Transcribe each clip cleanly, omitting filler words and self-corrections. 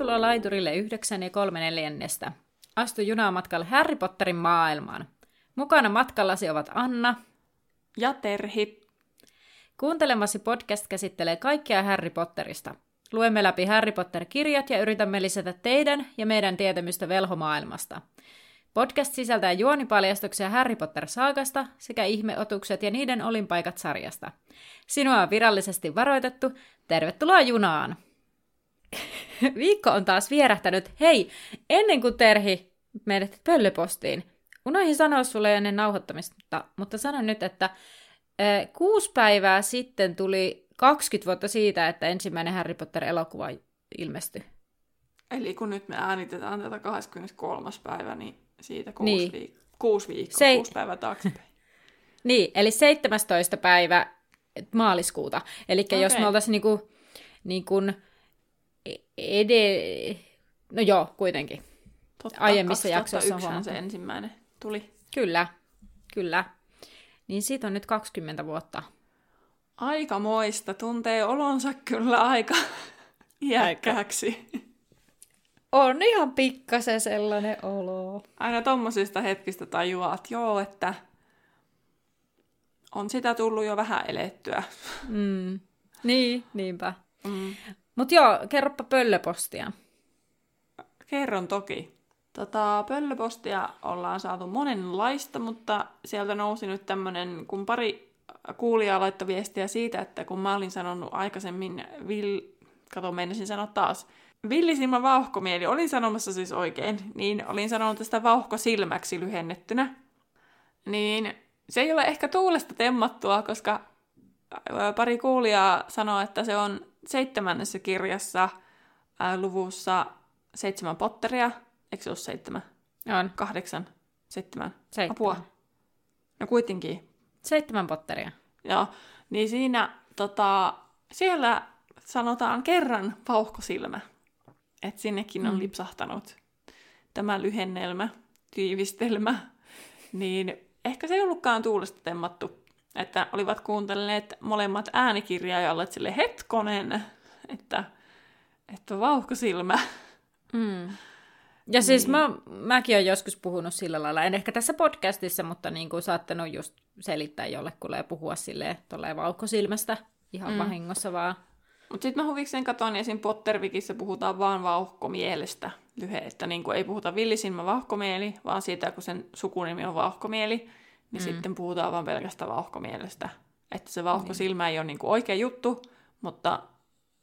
Tervetuloa laiturille 9 3/4. Astu junaan matkalle Harry Potterin maailmaan. Mukana matkallasi ovat Anna ja Terhi. Kuuntelemasi podcast käsittelee kaikkea Harry Potterista. Luemme läpi Harry Potter-kirjat ja yritämme lisätä teidän ja meidän tietämystä velhomaailmasta. Podcast sisältää juonipaljastuksia Harry Potter-saagasta sekä ihmeotukset ja niiden olinpaikat sarjasta. Sinua on virallisesti varoitettu. Tervetuloa junaan! Viikko on taas vierähtänyt. Hei, ennen kuin Terhi meidät pöllöpostiin, unohdin sanoa sulle ennen nauhoittamista, mutta sanon nyt, että 6 päivää sitten tuli 20 vuotta siitä, että ensimmäinen Harry Potter-elokuva ilmestyi. Eli kun nyt me äänitetään tätä 23. päivä, niin siitä 6 viikkoa, 6 päivää taaksepäin. Niin, eli 17. päivä maaliskuuta. Eli jos me oltaisiin no joo, kuitenkin. Totta, aiemmissa jaksoissa on se ensimmäinen tuli. Kyllä, kyllä. Niin siitä on nyt 20 vuotta. Aikamoista, tuntee olonsa kyllä aika iäkkääksi. On ihan pikkasen sellainen olo. Aina tommosista hetkistä tajuaa, että joo, että on sitä tullut jo vähän elettyä. Mm. Niin, niinpä. Mm. Mut joo, kerropa pöllöpostia. Kerron toki. Pöllöpostia ollaan saatu monenlaista, mutta sieltä nousi nyt tämmönen, kun pari kuulijaa laittoi viestiä siitä, että kun mä olin sanonut aikaisemmin, villisilmä vauhkomieli, olin sanomassa siis oikein, niin olin sanonut tästä vauhkosilmäksi lyhennettynä. Niin se ei ole ehkä tuulesta temmattua, koska pari kuulijaa sanoo, että se on 7. kirjassa luvussa 7 Potteria. Eikö se ole 7? On. 8, 7. Apua. No kuitenkin. 7 Potteria. Joo. Niin siinä siellä sanotaan kerran vauhkosilmä. Että sinnekin on lipsahtanut tämä lyhennelmä, tiivistelmä. Niin ehkä se ei ollutkaan tuulesta temmattu. Että olivat kuunteleneet molemmat äänikirjaa ja olleet sille hetkonen, että vauhkosilmä. Mm. Ja niin. Siis mäkin olen joskus puhunut sillä lailla, en ehkä tässä podcastissa, mutta niin kuin saattanut just selittää jollekulle ja puhua silleen tolleen vauhkosilmästä ihan vahingossa vaan. Mutta sitten mä huvikseen katsoin, esim. Pottervikissä puhutaan vaan vauhkomielestä lyheestä, niin kuin ei puhuta villisilmä vauhkomieli, vaan siitä kun sen sukunimi on vauhkomieli. Niin sitten puhutaan vaan pelkästään vauhkomielestä. Että se vauhkosilmä ei ole niinku oikea juttu, mutta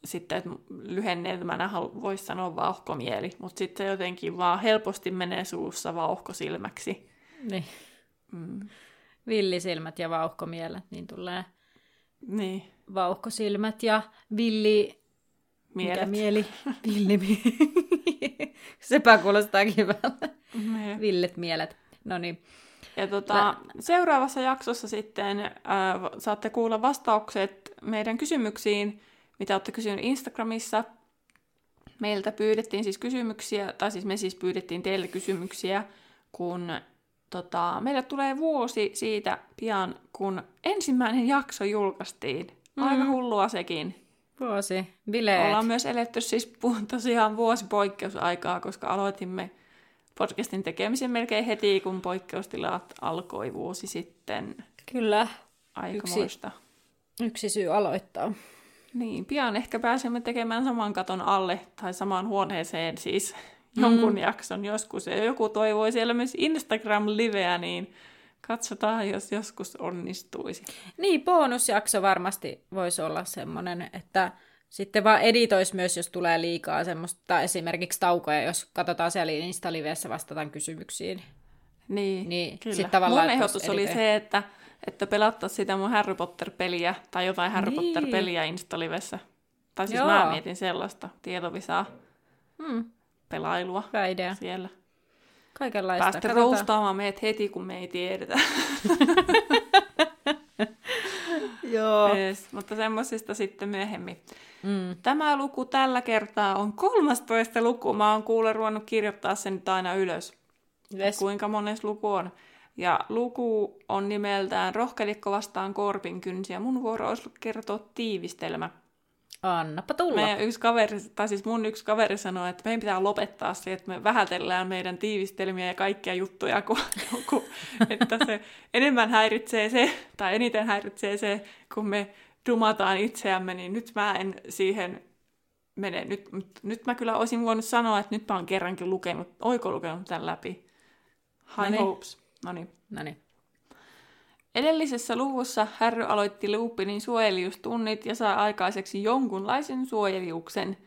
sitten lyhennelmänä voisi sanoa vauhkomieli. Mutta sitten se jotenkin vaan helposti menee suussa vauhkosilmäksi. Niin. Mm. Villisilmät ja vauhkomielet, niin tulee niin. Vauhkosilmät ja villimielet. Mikä mieli? Sepä kuulostaa kivältä. Villet mielet. No niin. Ja seuraavassa jaksossa sitten saatte kuulla vastaukset meidän kysymyksiin, mitä olette kysynyt Instagramissa. Meiltä pyydettiin siis kysymyksiä, tai siis me siis pyydettiin teille kysymyksiä, kun meillä tulee vuosi siitä pian, kun ensimmäinen jakso julkaistiin. Aika hullua sekin. Vuosi, bileet. Ollaan myös eletty siis tosiaan vuosi poikkeusaikaa, koska aloitimme podcastin tekemisen melkein heti, kun poikkeustilat alkoi vuosi sitten. Kyllä. Aikamoista. Yksi syy aloittaa. Niin, pian ehkä pääsemme tekemään saman katon alle, tai samaan huoneeseen siis jonkun jakson joskus. Ja joku toivoi siellä myös Instagram-liveä, niin katsotaan, jos joskus onnistuisi. Niin, bonusjakso varmasti voisi olla semmoinen, että sitten vaan editoisi myös, jos tulee liikaa semmoista, esimerkiksi taukoja, jos katsotaan siellä Insta-liveessä vastataan kysymyksiin. Niin kyllä. Mun ehdotus oli se, että pelattaisiin sitä mun Harry Potter-peliä, tai jotain Harry Potter-peliä Insta-livessä. Tai siis mä mietin sellaista tietovisaa pelailua siellä. Kaikenlaista. Päästä roustaamaan meidät heti, kun me ei tiedetä. Joo. Yes, mutta semmoisista sitten myöhemmin. Tämä luku tällä kertaa on 13 luku. Mä oon kuule ruvennut kirjoittaa sen nyt aina ylös, kuinka mones luku on. Ja luku on nimeltään Rohkelikko vastaan Korpinkynsi. Ja mun vuoro olisi kertoa tiivistelmä. Annappa tulla. Mun yksi kaveri sanoi, että meidän pitää lopettaa se, että me vähätellään meidän tiivistelmiä ja kaikkia juttuja, kun joku, että se enemmän häiritsee se, tai eniten häiritsee se, kun me dumataan itseämme, niin nyt mä en siihen mene. Nyt mä kyllä olisin voinut sanoa, että nyt mä oon kerrankin lukenut tämän läpi. High hopes. Noniin. Edellisessä luvussa Harry aloitti Lupinin suojelijustunnit ja sai aikaiseksi jonkunlaisen suojeliuksen.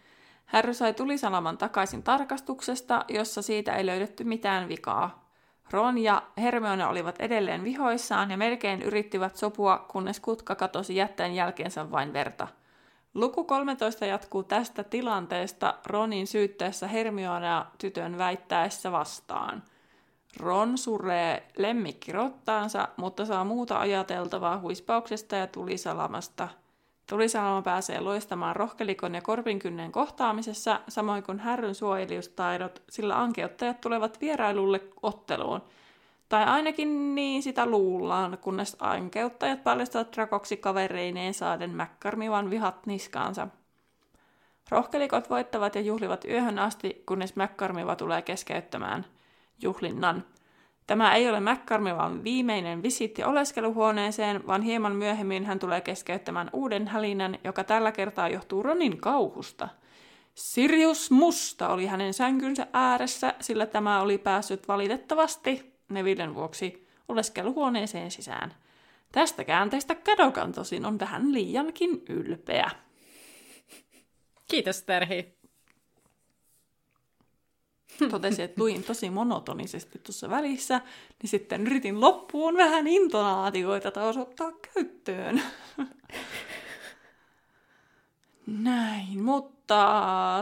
Harry sai tulisalaman takaisin tarkastuksesta, jossa siitä ei löydetty mitään vikaa. Ron ja Hermione olivat edelleen vihoissaan ja melkein yrittivät sopua, kunnes kutka katosi jättäen jälkeensä vain verta. Luku 13 jatkuu tästä tilanteesta Ronin syyttäessä Hermionea tytön väittäessä vastaan. Ron suree lemmikkirottaansa, mutta saa muuta ajateltavaa huispauksesta ja tulisalamasta. Tulisalama pääsee loistamaan rohkelikon ja korpinkynnen kohtaamisessa, samoin kuin Harryn suojelijustaidot, sillä ankeuttajat tulevat vierailulle otteluun. Tai ainakin niin sitä luullaan, kunnes ankeuttajat paljastavat drakoksi kavereineen saaden McGarmiwan vihat niskaansa. Rohkelikot voittavat ja juhlivat yöhön asti, kunnes McGarmiwa tulee keskeyttämään juhlinnan. Tämä ei ole McGarmiwan viimeinen visiitti oleskeluhuoneeseen, vaan hieman myöhemmin hän tulee keskeyttämään uuden hälinän, joka tällä kertaa johtuu Ronin kauhusta. Sirius Musta oli hänen sänkynsä ääressä, sillä tämä oli päässyt valitettavasti Nevillen vuoksi oleskeluhuoneeseen sisään. Tästä käänteestä Cadogan tosin on vähän liiankin ylpeä. Kiitos, Terhi. Totesin, että luin tosi monotonisesti tuossa välissä, niin sitten yritin loppuun vähän intonaatioita taas ottaa käyttöön. Näin, mutta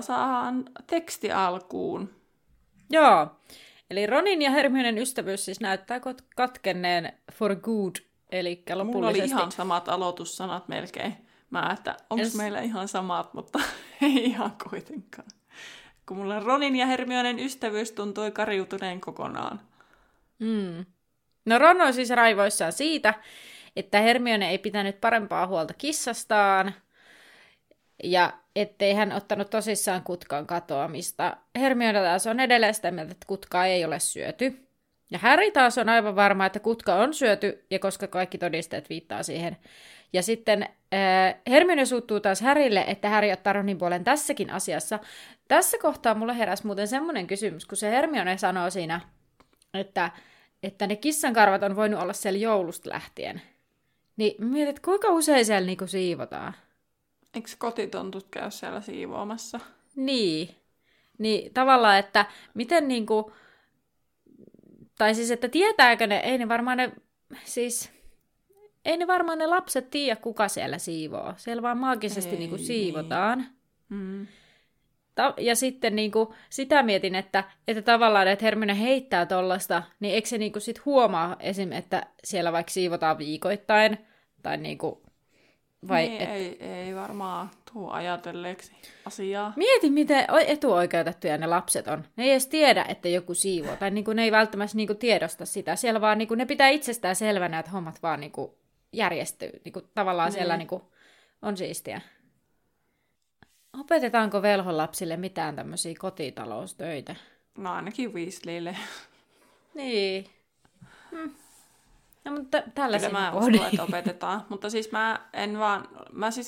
saan teksti alkuun. Joo, eli Ronin ja Hermionen ystävyys siis näyttää katkenneen for good, eli lopullisesti. Mulla oli ihan samat aloitussanat melkein. Meillä ihan samat, mutta ei ihan kuitenkaan. Kun mulla Ronin ja Hermionen ystävyys tuntui kariutuneen kokonaan. No Ron on siis raivoissaan siitä, että Hermione ei pitänyt parempaa huolta kissastaan, ja ettei hän ottanut tosissaan kutkan katoamista. Hermione taas on edelleen sitä mieltä, että kutkaa ei ole syöty. Ja Harry taas on aivan varma, että kutka on syöty, ja koska kaikki todisteet viittaa siihen. Ja sitten Hermione suuttuu taas Harrylle, että Harry ottaa Ronin puolen tässäkin asiassa. Tässä kohtaa mulle heräsi muuten semmoinen kysymys, kun se Hermione sanoo siinä, että ne kissankarvat on voinut olla siellä joulusta lähtien. Niin mietit, kuinka usein siellä niinku siivotaan? Eikö kotitontut käy siellä siivoamassa? Niin tavallaan, että miten niinku... Tai siis, että tietääkö ne, ei ne varmaan ne lapset tiedä, kuka siellä siivoo. Siellä vaan maagisesti niinku siivotaan. Mm. Ja sitten niinku sitä mietin, että tavallaan, että Hermione heittää tollasta, niin eikö se niinku sit huomaa esim, että siellä vaikka siivotaan viikoittain, tai niinku... Ei varmaan tuu ajatelleeksi asiaa. Mieti, miten etuoikeutettuja ne lapset on. Ne ei edes tiedä, että joku siivoo. Tai niinku ne ei välttämättä niinku tiedosta sitä. Siellä vaan niinku, ne pitää itsestään selvänä, että hommat vaan niinku järjestyy. Niinku, tavallaan siellä niinku, on siistiä. Opetetaanko velhon lapsille mitään tämmöisiä kotitaloustöitä? No ainakin Weasleylle. Niin. No, mutta tällaisia mä uskon, että opetetaan. Mutta siis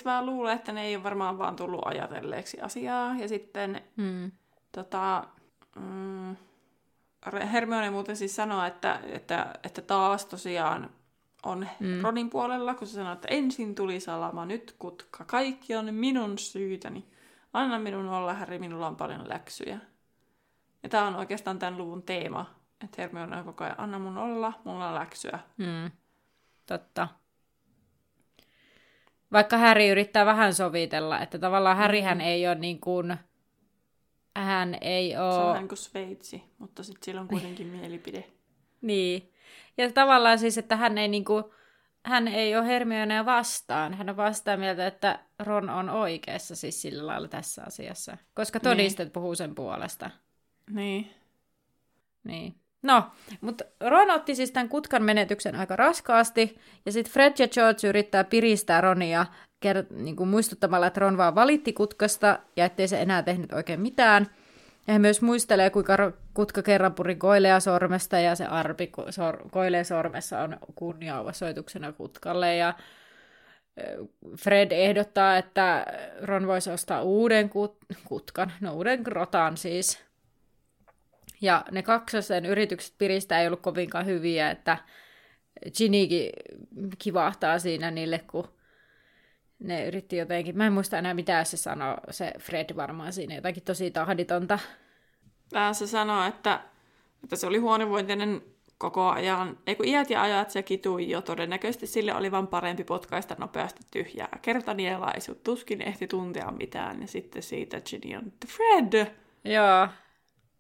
mä luulen, että ne ei ole varmaan vaan tullut ajatelleeksi asiaa. Ja sitten Hermione muuten siis sanoo, että taas tosiaan on Ronin puolella, kun se sanoo, että ensin tuli salama, nyt kutka. Kaikki on minun syytäni. Anna minun olla, Harry, minulla on paljon läksyjä. Ja tää on oikeastaan tämän luvun teema. Että Hermione on koko ajan, anna mun olla, mulla on läksyä. Totta. Vaikka Harry yrittää vähän sovitella, että tavallaan Harryhän ei ole niin kuin... Hän ei ole... Se on vähän kuin Sveitsi, mutta sitten sillä on kuitenkin mielipide. Niin. Ja tavallaan siis, että hän ei ole Hermionea vastaan. Hän on vastaan mieltä, että Ron on oikeassa siis sillä lailla tässä asiassa. Koska todistet puhuu sen puolesta. Niin. No, mutta Ron otti siis tämän kutkan menetyksen aika raskaasti, ja sitten Fred ja George yrittää piristää Ronia muistuttamalla, että Ron vaan valitti Kutkasta ja ettei se enää tehnyt oikein mitään. Ja hän myös muistelee, kuinka Kutka kerran puri koilea sormesta ja se arpi koilea sormessa on kunniaosoituksena Kutkalle. Ja Fred ehdottaa, että Ron voisi ostaa uuden Kutkan, no uuden rotan siis. Ja ne kaksosen yritykset piristää ei ollut kovinkaan hyviä, että Ginnykin kivahtaa siinä niille, kun ne yritti jotenkin, mä en muista enää mitä se sanoi, se Fred varmaan siinä, jotakin tosi tahditonta. Se sanoi, että se oli huonovointinen koko ajan, ei kun iät ja ajat se kitui jo, todennäköisesti sille oli vaan parempi potkaista nopeasti tyhjää. Kertanielaisuus, tuskin ehti tuntea mitään, ja sitten siitä Ginny on, Fred! Joo.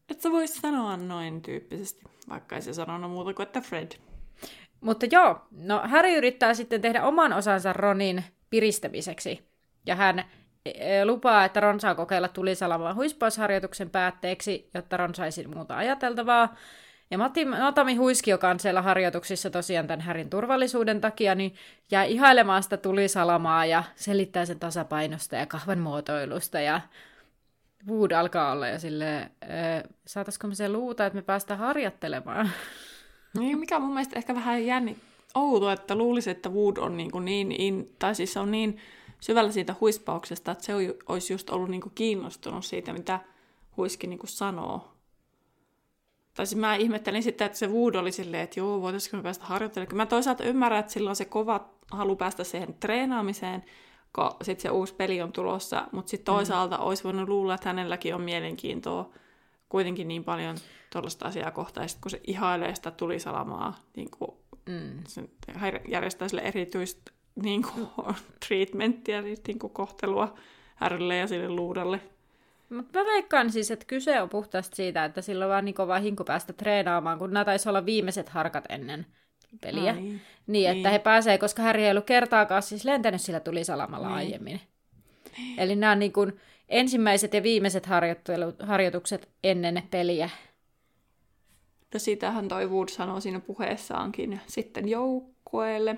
Että sä vois sanoa noin tyyppisesti, vaikka ei se sanonut muuta kuin, että Fred. Mutta joo, no Harry yrittää sitten tehdä oman osansa Ronin piristämiseksi. Ja hän lupaa, että Ron saa kokeilla tulisalaman huispausharjoituksen päätteeksi, jotta Ron saisi muuta ajateltavaa. Ja Natami Huiski, joka on siellä harjoituksissa tosiaan tämän Harryn turvallisuuden takia, niin jää ihailemaan sitä tulisalamaa ja selittää sen tasapainosta ja kahvan muotoilusta. Ja Wood alkaa olla jo silleen, saataisiko me se luuta, että me päästään harjoittelemaan? Niin, mikä mun mielestä ehkä vähän outoa, että luulisi, että Wood on niin on niin syvällä siitä huispauksesta, että se olisi just ollut niin kuin kiinnostunut siitä, mitä Huiski niin kuin sanoo. Tai siis mä ihmettelin sitä, että se Wood oli silleen, että joo, voitaisiko me päästä harjoittelemaan. Mä toisaalta ymmärrän, että sillä on se kova halu päästä siihen treenaamiseen, kun sitten se uusi peli on tulossa, mutta sitten toisaalta olisi voinut luulla, että hänelläkin on mielenkiintoa kuitenkin niin paljon tuollaista asiaa kohtaan, kun se ihailee sitä tulisalamaa, niin kuin järjestää sille erityistä niin kuin, treatmenttiä, niin kuin kohtelua Harrylle ja sille luudalle. Mutta mä veikkaan siis, että kyse on puhtaasti siitä, että sillä on vaan niin kova hinku päästä treenaamaan, kun nämä taisi olla viimeiset harkat ennen peliä. Niin, että he pääsee, koska Harry ei ollut kertaakaan siis lentänyt sillä tulisalamalla aiemmin. Eli nämä on niin kuin ensimmäiset ja viimeiset harjoitukset ennen peliä. No sitähän toi Wood sanoo siinä puheessaankin sitten joukkueelle.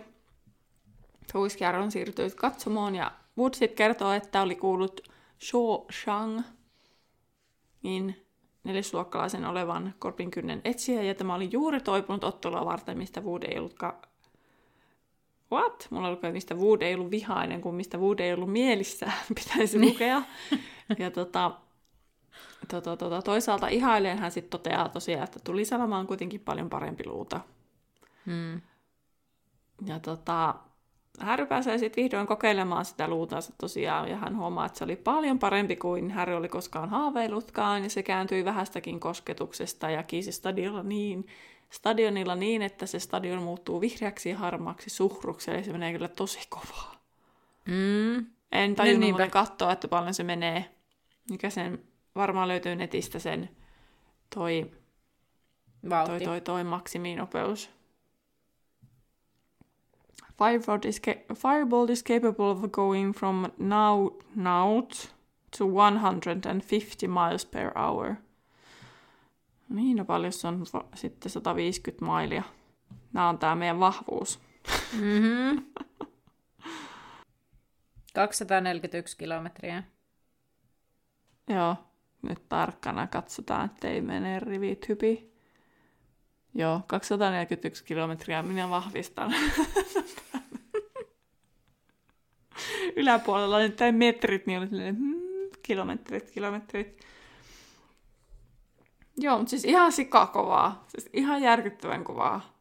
Huiski ja Ron siirtyi katsomaan ja Wood sitten kertoo, että oli kuullut Cho Chang, niin nelisluokkalaisen olevan Korpinkynnen etsijä, ja tämä oli juuri toipunut ottelua varten, mistä Wood ei ollutkaan... What? Mulla lukee, mistä Wood ei ollut vihainen, kun mistä Wood ei ollut mielissään, pitäisi lukea. Ja toisaalta ihaileen hän sitten toteaa tosiaan, että tulisalama on kuitenkin paljon parempi luuta. Ja Harry pääsee sitten vihdoin kokeilemaan sitä luutaansa tosiaan, ja hän huomaa, että se oli paljon parempi kuin Harry oli koskaan haaveillutkaan, ja se kääntyi vähästäkin kosketuksesta ja kiisi stadionilla niin, että se stadion muuttuu vihreäksi ja harmaaksi suhruksi, eli se menee kyllä tosi kovaa. En tajunnut muuten katsoa, että paljon se menee, mikä sen... Varmaan löytyy netistä sen toi maksiminopeus. Fireball is capable of going from naught to 150 miles per hour. Niin, no paljon se on sitten 150 mailia. Nää on tää meidän vahvuus. 241 kilometriä. Joo. Nyt tarkkana katsotaan, ettei mene rivit hypi. Joo, 241 kilometriä, minä vahvistan. Yläpuolella oli nyt metrit, niin oli silleen, kilometrit. Joo, mutta siis ihan sikakovaa. Siis ihan järkyttävän kovaa.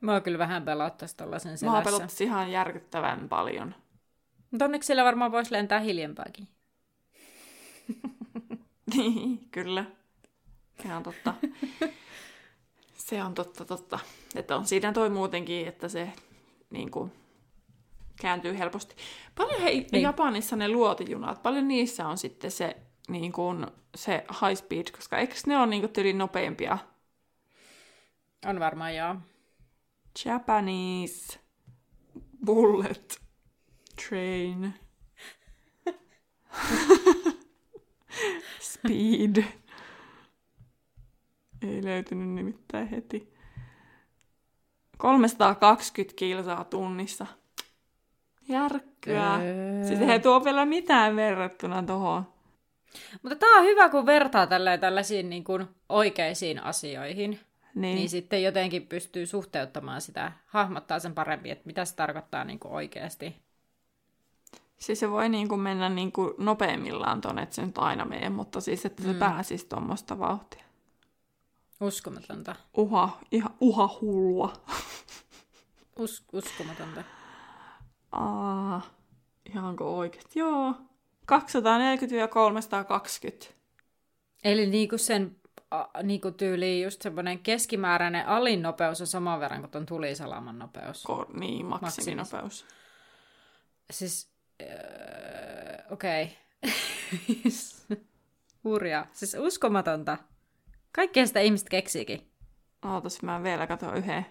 Mä kyllä vähän pelottaisi tollasen selässä. Mä pelottaisi ihan järkyttävän paljon. Mutta onneksi siellä varmaan voisi lentää hiljempaakin. Niin, kyllä. Se on totta. Että on siinä toi muutenkin, että se niin kuin, kääntyy helposti. Paljon Japanissa ne luotijunat, paljon niissä on sitten se, niin kuin, se high speed, koska eikö ne ole niin kuin, tyli nopeampia? On varmaan, joo. Japanese bullet train. Speed. Ei löytynyt nimittäin heti. 320 kilsaa tunnissa. Järkkyy. Kyllä. Siis ei tuo vielä mitään verrattuna tuohon. Mutta tämä on hyvä, kun vertaa tällaisiin niin kuin oikeisiin asioihin. Niin sitten jotenkin pystyy suhteuttamaan sitä, hahmottaa sen paremmin, että mitä se tarkoittaa niin kuin oikeasti. Siis se voi niin kuin mennä niin kuin nopeimmillaan tuonne, että se nyt aina menee, mutta siis että se pääsisi tuommoista vauhtia. Uskomatonta. Ihan hullua. Uskomatonta. Ihanko oikeasti? Joo. 240-320. Eli niinku sen niinku tyyliin just semmoinen keskimääräinen alin nopeus on saman verran kuin tuon tulisalaman nopeus. Niin, maksiminopeus. Siis, okei. Hurjaa. Siis uskomatonta. Kaikkea sitä ihmiset keksiikin. Ootas, mä vielä katson yhden.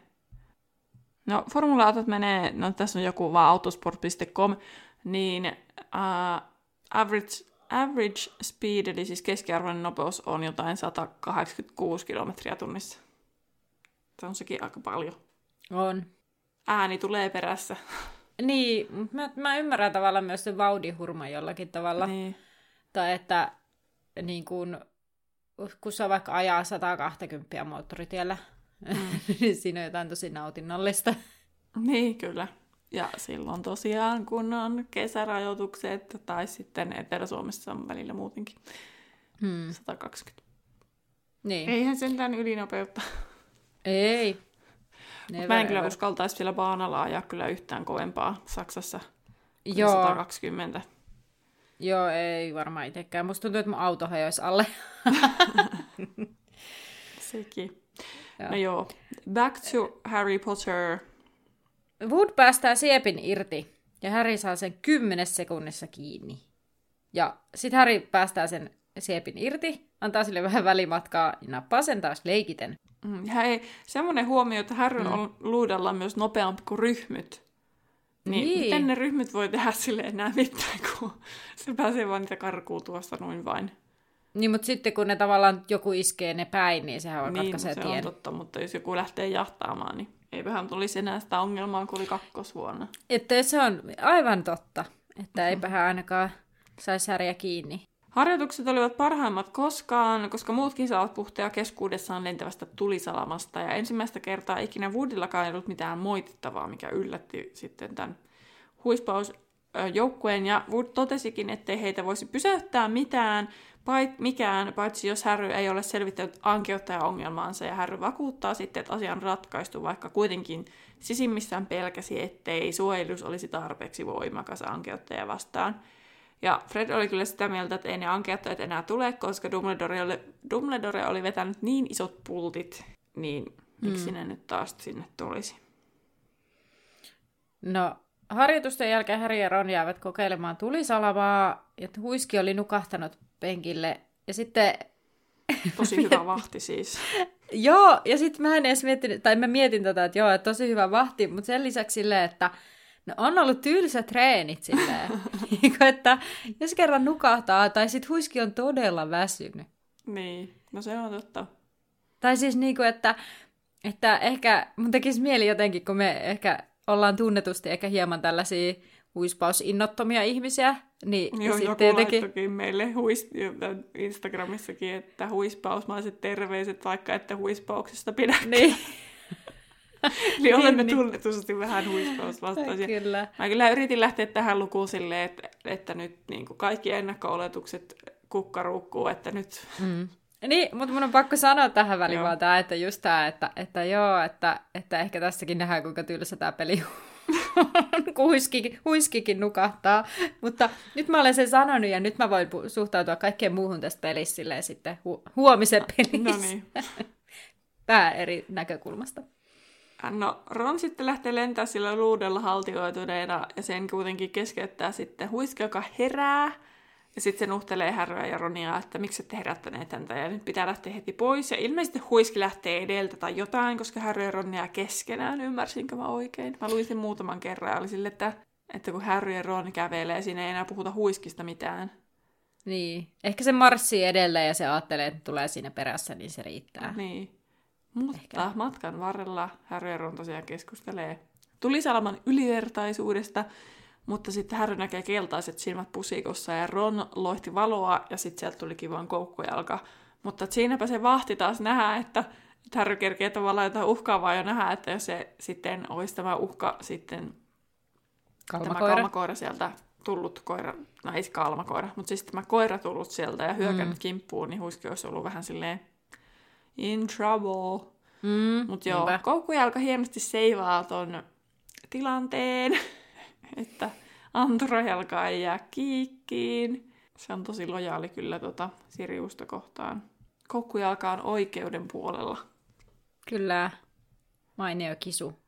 No, formula-autot menee, no tässä on joku vaan autosport.com, niin average speed, eli siis keskiarvoinen nopeus on jotain 186 kilometriä tunnissa. Se on sekin aika paljon. On. Ääni tulee perässä. Niin, mä ymmärrän tavallaan myös sen vaudihurman jollakin tavalla. Niin. Tai että niin kun sä vaikka ajaa 120 moottoritiellä, niin siinä on jotain tosi nautinnollista. Niin, kyllä. Ja silloin tosiaan, kun on kesärajoitukset, tai sitten Etelä-Suomessa on välillä muutenkin 120. Niin. Eihän sentään ylinopeutta. Ei. Mä en kyllä uskaltaisi siellä baanalla ajaa kyllä yhtään kovempaa Saksassa kuin 120. Joo, ei varmaan itsekään. Musta tuntuu, että mun auto hajoisi alle. Sekin. Joo. No joo. Back to Harry Potter. Wood päästää siepin irti, ja Harry saa sen 10 sekunnissa kiinni. Ja sit Harry päästää sen siepin irti, antaa sille vähän välimatkaa, ja nappaa sen taas leikiten. Hei, semmonen huomio, että Harryn on luudalla myös nopeampi kuin ryhmyt. Niin. Miten ne ryhmyt voi tehdä sille enää mitään, kun se pääsee vaan niitä karkuun tuosta noin vain. Niin, mutta sitten kun ne tavallaan joku iskee ne päin, niin sehän voi katkaisee tien. Niin, se on totta, mutta jos joku lähtee jahtaamaan, niin eipähän tulisi enää sitä ongelmaa, kun oli 2. vuonna. Että se on aivan totta, että eipähän ainakaan saisi Harryä kiinni. Harjoitukset olivat parhaimmat koskaan, koska muutkin saavat puhtia keskuudessaan lentävästä tulisalamasta. Ja ensimmäistä kertaa ikinä Woodillakaan ei ollut mitään moitittavaa, mikä yllätti sitten tämän huispausjoukkueen. Ja Wood totesikin, ettei heitä voisi pysäyttää mitään, paitsi jos Harry ei ole selvittänyt ankeuttajaongelmaansa, ja Harry vakuuttaa sitten, että asia on ratkaistu, vaikka kuitenkin sisimmissään pelkäsi, ettei suojelus olisi tarpeeksi voimakas ankeuttaja vastaan. Ja Fred oli kyllä sitä mieltä, että ei ne ankeuttajat enää tule, koska Dumbledore oli vetänyt niin isot pultit, niin miksi ne nyt taas sinne tulisi? No, harjoitusten jälkeen Harry ja Ron jäävät kokeilemaan tulisalamaa, ja Huiski oli nukahtanut penkille, ja sitten... Tosi hyvä vahti siis. Joo, ja sitten mä en edes miettinyt, tai mä mietin tätä, että joo, että tosi hyvä vahti, mutta sen lisäksi silleen, että no on ollut tylsä treenit silleen, että jos kerran nukahtaa, tai sit Huiski on todella väsynyt. Niin, no se on totta. Tai siis niinku, että ehkä mun tekisi mieli jotenkin, kun me ehkä ollaan tunnetusti ehkä hieman tällaisia huispausinnottomia ihmisiä. Niin joo, joku jotenkin... laittokin meille Instagramissakin, että huispausmaiset terveiset, vaikka ette huispauksesta pidäkään. Niin. Eli olemme tunnetusti vähän huispausvastaisia. Kyllä. Mä kyllä yritin lähteä tähän lukuun silleen, että nyt niin kuin kaikki ennakko-oletukset kukkaruukkuu, että nyt... Niin, mutta mun on pakko sanoa tähän väliin vaan tämä, että just tämä, että joo, että ehkä tässäkin nähdään, kuinka tylsä tämä peli on, kun huiskikin nukahtaa. Mutta nyt mä olen sen sanonut, ja nyt mä voin suhtautua kaikkeen muuhun tästä pelissä silleen sitten huomisen pelissä. No niin. Pää eri näkökulmasta. No, Ron sitten lähtee lentää sillä luudella haltioituneena, ja sen kuitenkin keskeyttää sitten Huiski, joka herää. Ja sitten se nuhtelee Harryä ja Ronia, että miksi ette herättäneet häntä, ja nyt pitää lähteä heti pois. Ja ilmeisesti Huiski lähtee edeltä tai jotain, koska Harry ja Ron jää keskenään, ymmärsinkö mä oikein? Mä luin sen muutaman kerran, ja oli sille, että kun Harry ja Ron kävelee, siinä ei enää puhuta Huiskista mitään. Niin, ehkä se marssii edelleen, ja se ajattelee, että tulee siinä perässä, niin se riittää. Niin, mutta ehkä matkan varrella Harry ja Ron tosiaan keskustelee tulisalaman ylivertaisuudesta, Mutta sitten Harry näkee keltaiset silmät pusikossa ja Ron loihti valoa ja sitten sieltä tulikin vaan Koukkujalka. Mutta siinäpä se vahti taas nähdä, että Harry kerkee tavallaan jotain uhkaavaa jo nähdä, että jos se sitten olisi tämä uhka sitten tämä kalmakoira sieltä tullut koira, no ei se kalmakoira, mutta siis tämä koira tullut sieltä ja hyökännyt kimppuun, niin Huiski olisi ollut vähän silleen in trouble. Mutta joo, Koukkujalka hienosti seivaa ton tilanteen, että anturajalka ei jää kiikkiin. Se on tosi lojaali kyllä Siriusta kohtaan. Koukkujalka on oikeuden puolella. Kyllä, mainio kisu.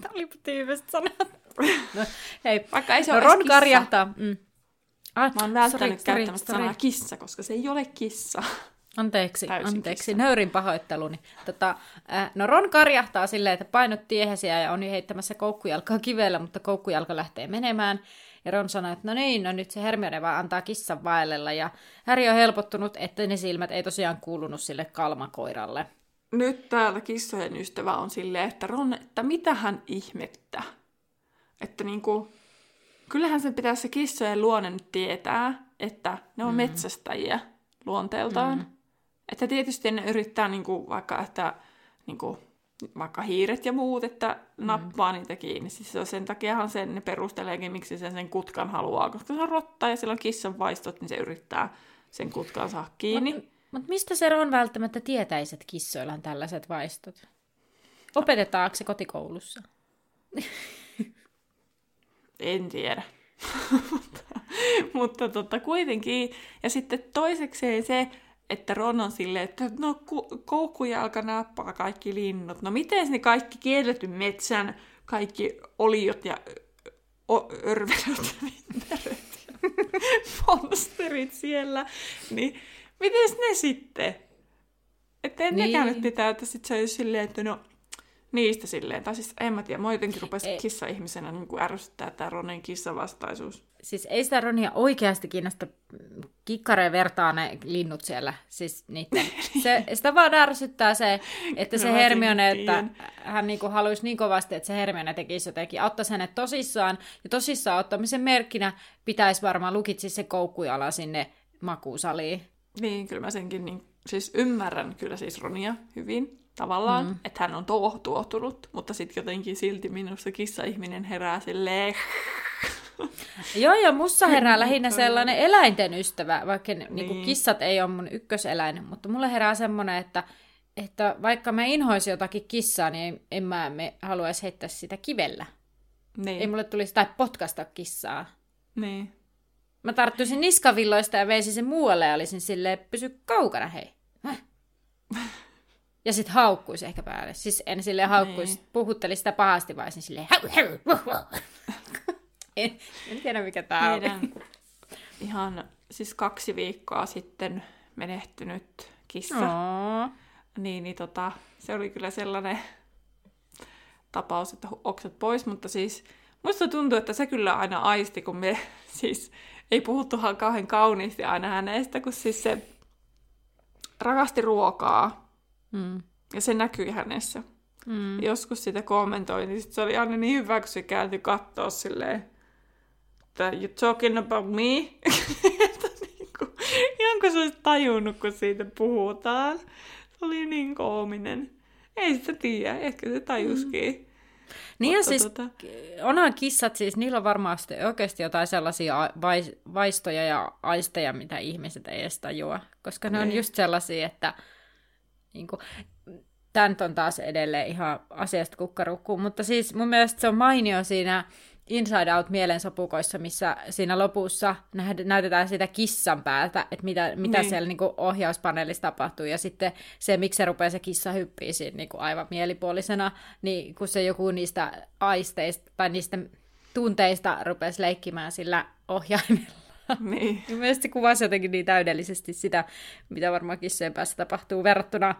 Tämä oli tyypistä sanat. No, hei, vaikka ei se ole Ron karjahtaa. Mä oon välttänyt käyttämästä sanaa kissa, koska se ei ole kissa. Anteeksi, nöyrin pahoitteluni. No Ron karjahtaa silleen, että painot tiehesiä ja on heittämässä Koukkujalkaa kivellä, mutta Koukkujalka lähtee menemään. Ja Ron sanoo, että no nyt se Hermione vaan antaa kissan vaellella. Ja Harry on helpottunut, että ne silmät ei tosiaan kuulunut sille kalmakoiralle. Nyt täällä kissojen ystävä on silleen, että Ron, että mitähän ihmettä? Että niinku, kyllähän sen pitäisi se kissojen luonne nyt tietää, että ne on metsästäjiä luonteeltaan. Että tietysti ne yrittää niinku vaikka, että niinku, vaikka hiiret ja muut, että nappaa niitä kiinni. Siis sen takiahan sen, ne perusteleekin, miksi sen kutkan haluaa, koska se on rotta ja sillä on kissan vaistot, niin se yrittää sen kutkan saa kiinni. Mutta mistä se on välttämättä tietäisi, että kissoilla on tällaiset vaistot? Opetetaanko se kotikoulussa? En tiedä. Mutta kuitenkin. Ja sitten toisekseen se, että Ron on silleen, että no Koukkujalka nappaa kaikki linnut. No miten ne kaikki kielletty metsän, kaikki oliot ja örvelöt ja vinteröt ja monsterit siellä. Niin miten ne sitten? Että en nekään nyt pitää, että sitten se olisi silleen, että no niistä silleen. Tai siis en mä tiedä, mä jotenkin rupesin kissa-ihmisenä niin kuin ärsyttää tämä Ronin kissavastaisuus. Siis ei sitä Ronia oikeasti kiinnosta kikkareen vertaa ne linnut siellä. Siis niitä. Sitä vaan ärsyttää se, että no, se Hermione, että hän niinku haluaisi niin kovasti, että se Hermione tekisi jotenkin. Ottaisi hänet tosissaan. Ja tosissaan ottamisen merkkinä pitäisi varmaan lukitsi se Koukkujala sinne makuusaliin. Niin, kyllä mä senkin niin, siis ymmärrän kyllä siis Ronia hyvin. Tavallaan, että hän on tuohtunut, mutta sitten jotenkin silti minusta kissa-ihminen herää silleen. Joo, ja musta herää lähinnä sellainen eläinten ystävä, vaikka niin kissat ei ole mun ykköseläin, mutta mulle herää semmoinen, että vaikka mä inhoisin jotakin kissaa, niin en mä haluaisi heittää sitä kivellä. Niin. Ei mulle tulisi tai potkasta kissaa. Niin. Mä tarttuisin niskavilloista ja veisin sen muualle ja olisin silleen, pysy kaukana, hei. Ja sitten haukkuisi ehkä päälle. Siis en silleen haukkuisi, puhutteli sitä pahasti, vaan sen silleen en tiedä, mikä tää on. Ihan siis 2 viikkoa sitten menehtynyt kissa. Niin se oli kyllä sellainen tapaus, että oksat pois, mutta siis musta tuntuu, että se kyllä aina aisti, kun me siis ei puhuttuhan kauhean kauniisti aina hänestä, kun siis se rakasti ruokaa. Ja se näkyi hänessä. Joskus sitä kommentoi, niin sit se oli aina niin hyvä, kun se kääntyi katsoa silleen, että you talking about me? Ihan kun se olisi tajunnut, kun siitä puhutaan. Se oli niin koominen. Ei sitä tiedä, ehkä se tajuskin. Niin ja siis onhan kissat, siis niillä on varmaan oikeasti jotain sellaisia vaistoja ja aisteja, mitä ihmiset ei edes tajua. Koska ne on just sellaisia, että tämä on taas edelleen ihan asiasta kukkarukkuun, mutta siis mun mielestä se on mainio siinä Inside Out mielensopukoissa, missä siinä lopussa näytetään sitä kissan päätä, että mitä siellä ohjauspaneelissa tapahtuu, ja sitten se, miksi se rupeaa se kissa hyppii siinä aivan mielipuolisena, niin kun se joku niistä aisteista tai niistä tunteista rupesi leikkimään sillä ohjaimella. Niin. Mielestäni se kuvasi jotenkin niin täydellisesti sitä, mitä varmaan kissojen päässä tapahtuu verrattuna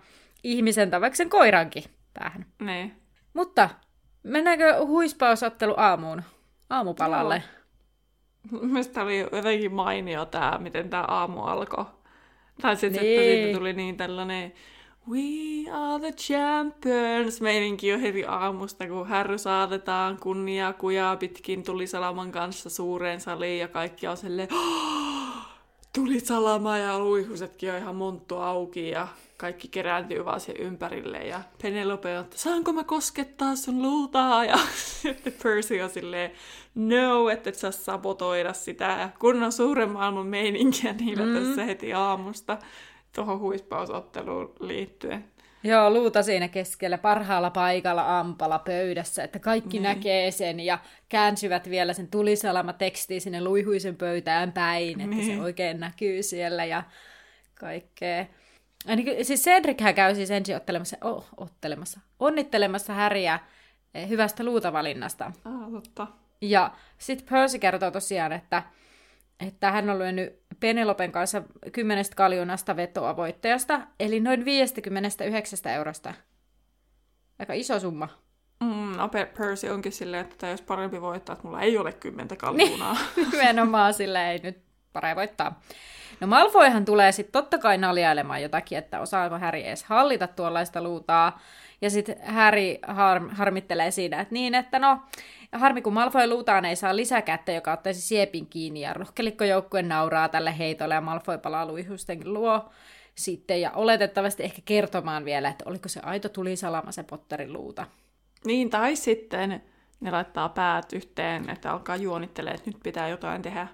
ihmisen tai vaikka sen koirankin päähän. Niin. Mutta mennäänkö huispausottelu aamuun? Aamupalalle? No. Mielestäni oli jotenkin mainio tämä, miten tämä aamu alkoi. Tai sitten tuli niin tällainen We are the champions! Meininki on heti aamusta, kun härry saatetaan kunniaa kujaa pitkin Tulisalaman kanssa suureen saliin ja kaikki on silleen Tulisalama ja luihusetkin on ihan monttu auki ja kaikki kerääntyy vaan siihen ympärille ja Penelope on, että saanko mä koskettaa sun luutaa? Ja sitten Percy on silleen, no, että et saa sabotoida sitä. Kun on suuren maailman meininkiä niillä tässä heti aamusta tuohon huispausotteluun liittyen. Joo, luuta siinä keskellä, parhaalla paikalla ampala pöydässä, että kaikki näkee sen ja käänsivät vielä sen Tulisalama-tekstiin sinne luihuisen pöytään päin, että se oikein näkyy siellä ja kaikkea. Siis Cedrichän käy siis ensin onnittelemassa Harryä hyvästä luutavalinnasta. Totta. Ja sitten Percy kertoo tosiaan, että hän on lyönyt Penelopen kanssa 10 kaljunasta vetoa voittajasta, eli noin 59 €. Aika iso summa. No Percy onkin silleen, että jos parempi voittaa, että mulla ei ole 10 kaljunaa. Nimenomaan sillä ei nyt parempi voittaa. No Malfoyhan tulee sitten totta kai naljailemaan jotakin, että osaako Harry edes hallita tuollaista luutaa. Ja sitten Harry harmittelee siinä, että niin, että no, harmi kun Malfoyn luutaan ei saa lisäkättä, joka ottaisi siepin kiinni. Ja rohkelikkojoukkue nauraa tälle heitolle ja Malfoy palaa luihusten luo sitten. Ja oletettavasti ehkä kertomaan vielä, että oliko se aito Tulisalama se Potterin luuta. Niin, tai sitten ne laittaa päät yhteen, että alkaa juonittelemaan, että nyt pitää jotain tehdä.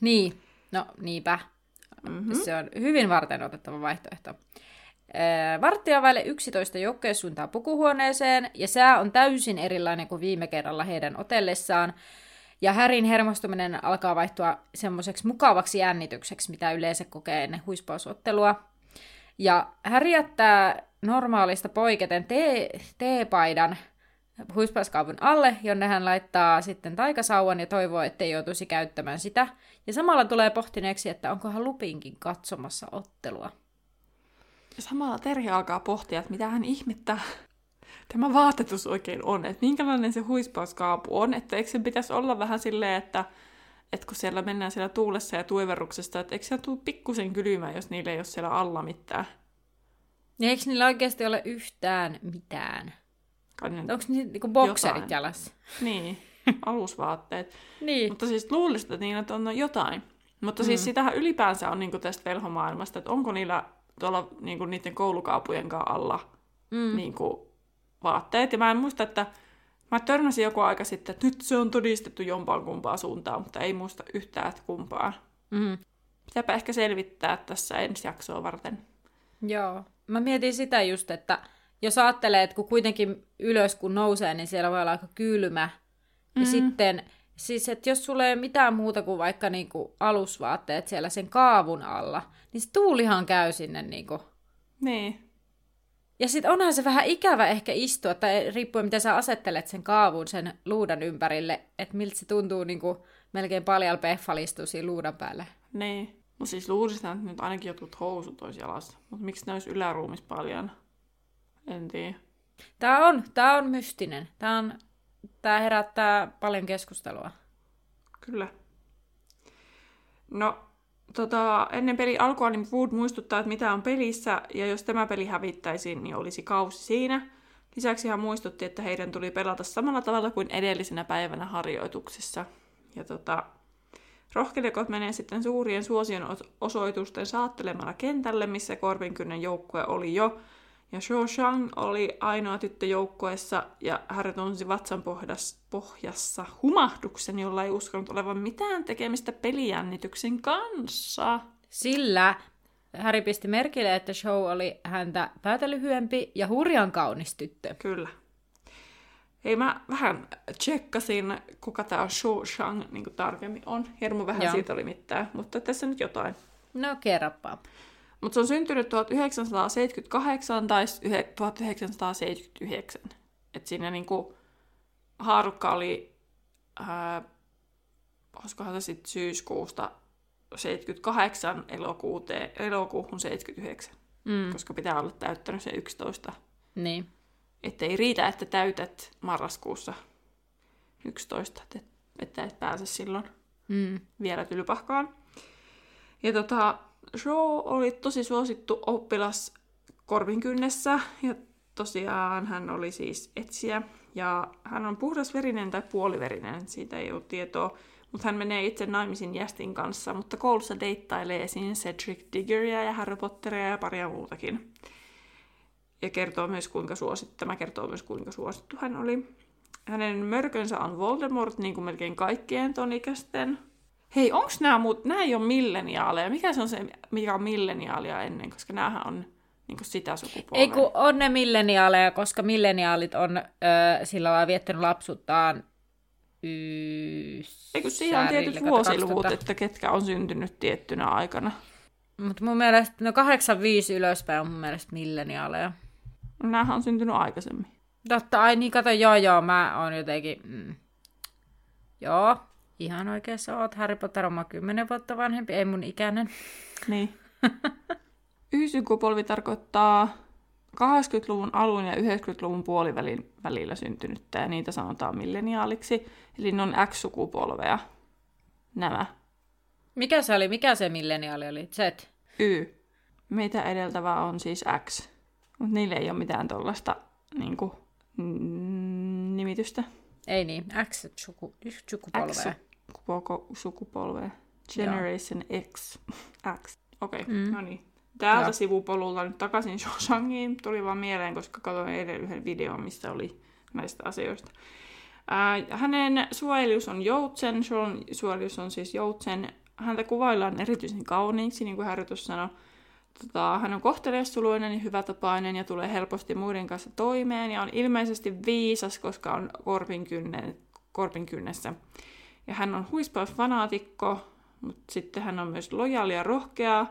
Niin, no niinpä. Se on hyvin varten otettava vaihtoehto. Varttia vaille 11 joukkue suuntaa pukuhuoneeseen, ja sää on täysin erilainen kuin viime kerralla heidän otellessaan. Ja Harryn hermostuminen alkaa vaihtua semmoiseksi mukavaksi jännitykseksi, mitä yleensä kokee ennen huispausottelua. Ja Harry jättää normaalista poiketen teepaidan huispauskaavun alle, jonne hän laittaa sitten taikasauvan ja toivoo, ettei joutuisi käyttämään sitä. Ja samalla tulee pohtineeksi, että onkohan Lupinkin katsomassa ottelua. Samalla Terhi alkaa pohtia, että mitä hän ihmettä tämä vaatetus oikein on, että minkälainen se huispauskaapu on, että eikö sen pitäisi olla vähän silleen, että kun siellä mennään siellä tuulessa ja tuiverruksesta, että eikö siellä tule pikkusen kylmää, jos niillä ei ole siellä alla mitään. Ja eikö niillä oikeasti ole yhtään mitään? Onko niitä niinku bokserit jalassa? Niin, alusvaatteet. Niin. Mutta siis luulisin, että niillä on jotain. Mutta siis sitähän ylipäänsä on niinku tästä velhomaailmasta, että onko niillä tuolla niinku niiden koulukaapujen kanssa alla niinku vaatteet. Ja mä en muista, että mä törmäsin joku aika sitten, että nyt se on todistettu jompaan kumpaan suuntaan, mutta ei muista yhtään, että kumpaan. Pitääpä ehkä selvittää tässä ensi jaksoa varten. Joo. Mä mietin sitä just, että jos ajattelee, että kun kuitenkin ylös kun nousee, niin siellä voi olla aika kylmä. Ja sitten, siis että jos sulla ei ole mitään muuta kuin vaikka niinku alusvaatteet siellä sen kaavun alla, niin se tuulihan käy sinne niinku. Niin. Ja sitten onhan se vähän ikävä ehkä istua, tai riippuen miten sä asettelet sen kaavun sen luudan ympärille, että miltä se tuntuu niinku melkein paljalla pehfalla istua siinä luudan päälle. Niin. No siis luulisin, että nyt ainakin jotkut housut olisi jalassa, mutta miksi ne olisi yläruumis paljon? En tiedä. Tää on mystinen. Tää herättää paljon keskustelua. Kyllä. No, ennen pelin alkua niin Wood muistuttaa, että mitä on pelissä, ja jos tämä peli hävittäisiin, niin olisi kausi siinä. Lisäksi hän muistutti, että heidän tuli pelata samalla tavalla kuin edellisenä päivänä harjoituksissa. Ja rohkelikot menee sitten suurien suosion osoitusten saattelemalla kentälle, missä Korpinkynnen joukkue oli jo. Ja Cho Chang oli ainoa tyttö joukkueessa ja Harry tunsi vatsan pohjassa humahduksen, jolla ei uskonut olevan mitään tekemistä pelijännityksen kanssa. Sillä Harry pisti merkille, että Cho oli häntä päätälyhyempi ja hurjan kaunis tyttö. Kyllä. Hei, mä vähän tsekkasin, kuka tää Cho Chang niin tarkemmin on. Hirmu vähän siitä oli mitään, mutta tässä nyt jotain. No kerropa. Mutta se on syntynyt 1978 tai 1979. Että siinä niinku haarukka oli, olisikohan se sitten syyskuusta 78 elokuuhun 79. Koska pitää olla täyttänyt se 11. Niin. Että ei riitä, että täytät marraskuussa 11, että et pääse silloin vielä tylypahkaan. Ja Cho oli tosi suosittu oppilas Korpinkynnessä. Ja tosiaan hän oli siis etsijä. Ja hän on puhdasverinen tai puoliverinen, siitä ei ole tietoa. Mutta hän menee itse naimisiin Jästin kanssa, mutta koulussa deittailee siinä Cedric Diggoryä ja Harry Potteria ja paria muutakin. Ja kertoo myös, kuinka suosittu hän oli. Hänen mörkönsä on Voldemort, niin kuin melkein kaikkien ton ikäisten. Hei, onks nää muut? Nää ei oo milleniaaleja. Mikä se on se, mikä on milleniaalia ennen? Koska näähän on niin kuin sitä sukupolvea. Ei kun on ne milleniaaleja, koska milleniaalit on sillä lailla viettänyt lapsuuttaan yhdessä. Eikö siinä on tietyt vuosiluvut, että ketkä on syntynyt tiettynä aikana. Mutta mun mielestä, 85 ylöspäin on mun mielestä milleniaaleja. No näähän on syntynyt aikaisemmin. Totta, ai niin, kato, joo, mä oon jotenkin... Joo, ihan oikeassa oot. Harry Potter on mä 10 vuotta vanhempi, ei mun ikäinen. Niin. Y-sukupolvi tarkoittaa 80-luvun alun ja 90-luvun puolivälin välillä syntynyttä, ja niitä sanotaan milleniaaliksi. Eli ne on X-sukupolveja, nämä. Mikä se oli? Mikä se milleniaali oli? Z? Y. Meitä edeltävää on siis X. Mutta niille ei ole mitään tollaista niinku, nimitystä. Ei niin. X-sukupolvea. Generation joo. X. Okei, okay. No niin. Täältä sivupolulta nyt takaisin Cho Changiin. Tuli vaan mieleen, koska katsoin eilen yhden videon, missä oli näistä asioista. Hänen suojelius on joutsen. Chon suojelius on siis joutsen. Häntä kuvaillaan erityisen kauniiksi, niin kuin Harry tuossa sanoi. Hän on kohteliassuluinen ja hyvätapainen ja tulee helposti muiden kanssa toimeen ja on ilmeisesti viisas, koska on korpinkynnessä. Ja hän on huispausfanaatikko, mutta sitten hän on myös lojaali ja rohkea.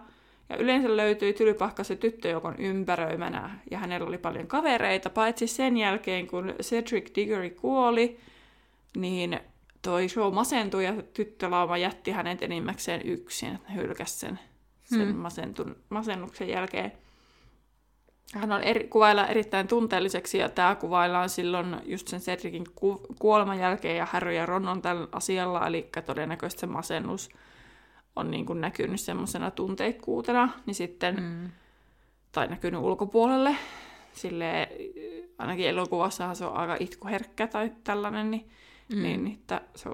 Ja yleensä löytyi tylypahkaisen tyttöjoukon ympäröimänä ja hänellä oli paljon kavereita, paitsi sen jälkeen kun Cedric Diggory kuoli, niin... Toi Cho masentui ja tyttölauma jätti hänet enimmäkseen yksin, että hylkäsi sen masennuksen jälkeen. Hän on kuvaillaan erittäin tunteelliseksi ja tämä kuvaillaan silloin just sen Cedricin kuoleman jälkeen ja Harry ja Ron on tällä asialla, eli todennäköisesti se masennus on niin kuin näkynyt semmoisena tunteikkuutena, niin sitten, tai näkynyt ulkopuolelle, silleen, ainakin elokuvassahan se on aika itkuherkkä tai tällainen, niin että se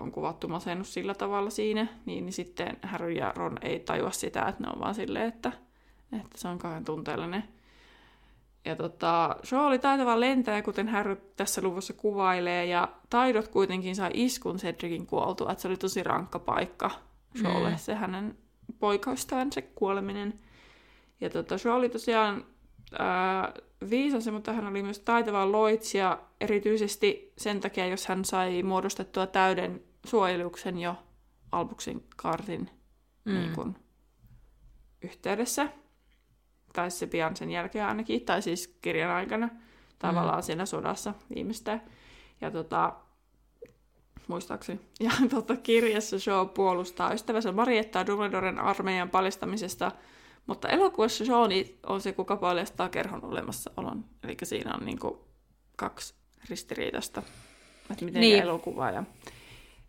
on kuvattu masennus sillä tavalla siinä, niin sitten Harry ja Ron ei tajua sitä, että ne on vaan silleen, että se on kauhean tunteellinen. Ja Cho oli taitava lentäjä, kuten Harry tässä luvussa kuvailee, ja taidot kuitenkin sai iskun Cedricin kuoltua, että se oli tosi rankka paikka Cholle, se hänen poikaistaan se kuoleminen. Ja Cho oli tosiaan... viisasi, mutta hän oli myös taitava loitsija, erityisesti sen takia, jos hän sai muodostettua täyden suojeluksen jo Albuksen kartin niin kun, yhteydessä. Tai se pian sen jälkeen ainakin, tai siis kirjan aikana, tavallaan siinä sodassa viimeistään. Ja muistaakseni. Ja kirjassa Cho puolustaa ystävänsä Mariettaa Dumbledoren armeijan paljastamisesta. Mutta elokuvassa Cho on se, kuka paljastaa kerhon olemassaolon. Eli siinä on niinku kaksi ristiriitasta, että miten elokuva ja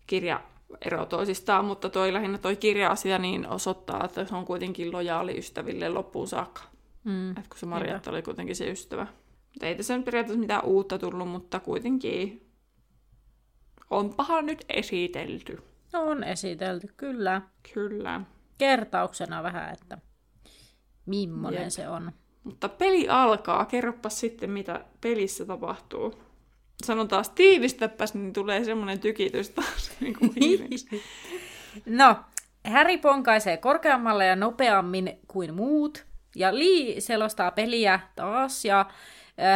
kirja eroavat toisistaan. Mutta lähinnä toi kirja-asia niin osoittaa, että se on kuitenkin lojaali ystäville loppuun saakka. Et kun se Marietta oli kuitenkin se ystävä. Mutta ei tässä nyt periaatteessa mitään uutta tullut, mutta kuitenkin onpahan nyt esitelty. On esitelty, kyllä. Kyllä. Kertauksena vähän, että... Mimmonen se on. Mutta peli alkaa. Kerropas sitten, mitä pelissä tapahtuu. Sanon taas tiivistäpäs, niin tulee semmoinen tykitys taas. No, Harry ponkaisee korkeammalle ja nopeammin kuin muut. Ja Lee selostaa peliä taas. Ja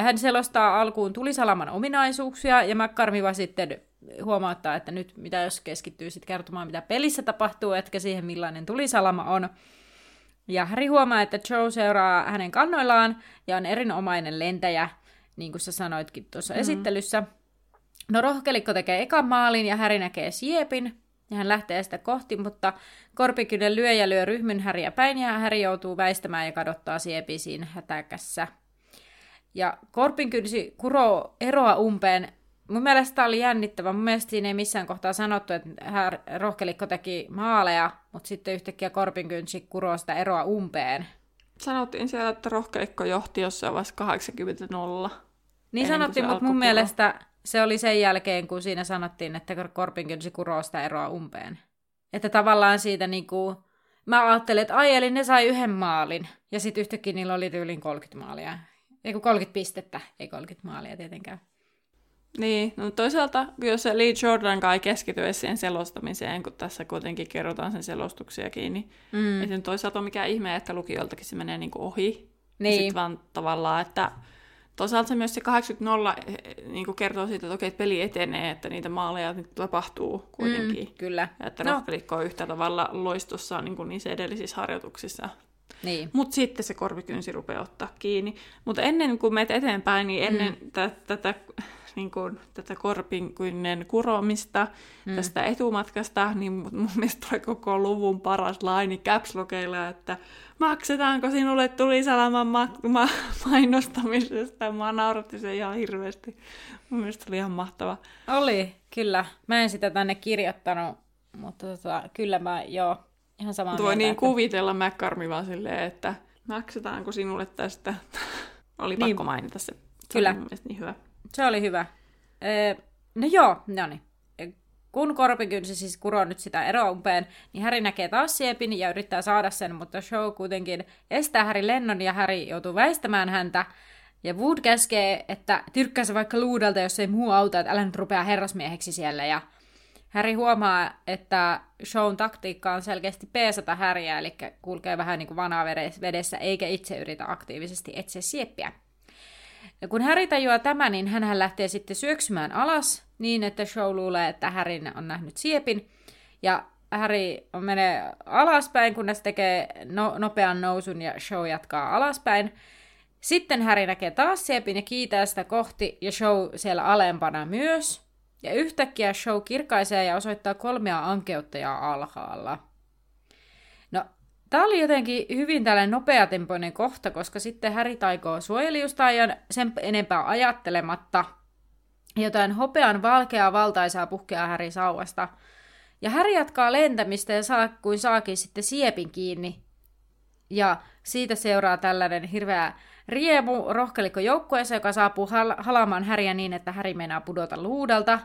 hän selostaa alkuun Tulisalaman ominaisuuksia. Ja McGarmiwa sitten huomauttaa, että nyt mitä jos keskittyy sitten kertomaan, mitä pelissä tapahtuu, etkä siihen millainen Tulisalama on. Ja Harry huomaa, että Cho seuraa hänen kannoillaan ja on erinomainen lentäjä, niin kuin sä sanoitkin tuossa esittelyssä. No rohkelikko tekee ekan maalin ja Harry näkee siepin ja hän lähtee sitä kohti, mutta korpikynen lyö ryhmyn Harryä päin ja Harry joutuu väistämään ja kadottaa siepi siinä hätäkässä. Ja korpinkynsi kuroo eroa umpeen. Mun mielestä tämä oli jännittävä. Mun mielestä siinä ei missään kohtaa sanottu, että rohkelikko teki maaleja, mutta sitten yhtäkkiä korpinkynsi kuroo sitä eroa umpeen. sanottiin siellä, että Rohkelikko johti jossain vaiheessa 80-0. Niin sanottiin, mutta mun mielestä se oli sen jälkeen, kun siinä sanottiin, että Korpinkynsi kuroo sitä eroa umpeen. Että tavallaan siitä niinku... Mä ajattelin, että ai, eli ne sai yhden maalin. Ja sitten yhtäkkiä niillä oli tyyliin 30 maalia. Eiku 30 pistettä, ei 30 maalia tietenkään. Niin, no toisaalta jos se Lee Jordankaan ei keskity siihen selostamiseen, kun tässä kuitenkin kerrotaan sen selostuksiakin, niin sen toisaalta on mikään ihme, että lukijoiltakin se menee niinku ohi. Niin. Sitten vaan tavallaan, että toisaalta se myös se 80-0 niinku kertoo siitä, että okei, että peli etenee, että niitä maaleja nyt tapahtuu kuitenkin. Kyllä. Ja että Rohkelikko on yhtä tavalla loistossaan niinku niissä edellisissä harjoituksissa. Niin. Mutta sitten se korvikynsi rupeaa ottaa kiinni. Mutta ennen kuin menet eteenpäin, niin ennen tätä korpinkynnen kuromista, tästä etumatkasta, niin mun mielestä toi koko luvun paras laini caps lockilla, että maksetaanko sinulle Tulisalaman mainostamisesta? Mä nauratti sen ihan hirveästi. Mun mielestä oli ihan mahtava. Oli, kyllä. Mä en sitä tänne kirjoittanut, mutta kyllä mä joo. Ihan samaa mieltä, niin että... kuvitella McGarmiwaa silleen, että maksetaanko sinulle tästä. Oli pakko mainita se. Kyllä. Oli niin hyvä. Se oli hyvä. No niin. Kun Korpinkynsi siis kuroo nyt sitä eroa umpeen, niin Harry näkee taas siepin ja yrittää saada sen, mutta Cho kuitenkin estää Harry lennon ja Harry joutuu väistämään häntä. Ja Wood käskee, että tyrkkää se vaikka luudelta, jos ei muu auta, että älä nyt rupea herrasmieheksi siellä ja... Harry huomaa, että Shon taktiikka on selkeästi peesata Harryä, eli kulkee vähän niin kuin vanaa vedessä, eikä itse yritä aktiivisesti etsiä sieppiä. Ja kun Harry tajuaa tämän, niin hänhän lähtee sitten syöksymään alas niin, että Cho luulee, että Harry on nähnyt siepin. Ja Harry menee alaspäin, kunnes tekee nopean nousun ja Cho jatkaa alaspäin. Sitten Harry näkee taas siepin ja kiitää sitä kohti ja Cho siellä alempana myös. Ja yhtäkkiä Cho kirkaisee ja osoittaa 3 ankeuttajaa alhaalla. No, tää oli jotenkin hyvin tällainen nopeatempoinen kohta, koska sitten Harry taikoo suojelijusta ja sen enempää ajattelematta. Jotain hopean valkeaa valtaisaa puhkeaa Harry sauvasta. Ja Harry jatkaa lentämistä ja saakin sitten siepin kiinni. Ja siitä seuraa tällainen hirveä riemu Rohkelikko joukkueessa, joka saapuu halaamaan Harryä niin, että Harry meinaa pudota luudalta.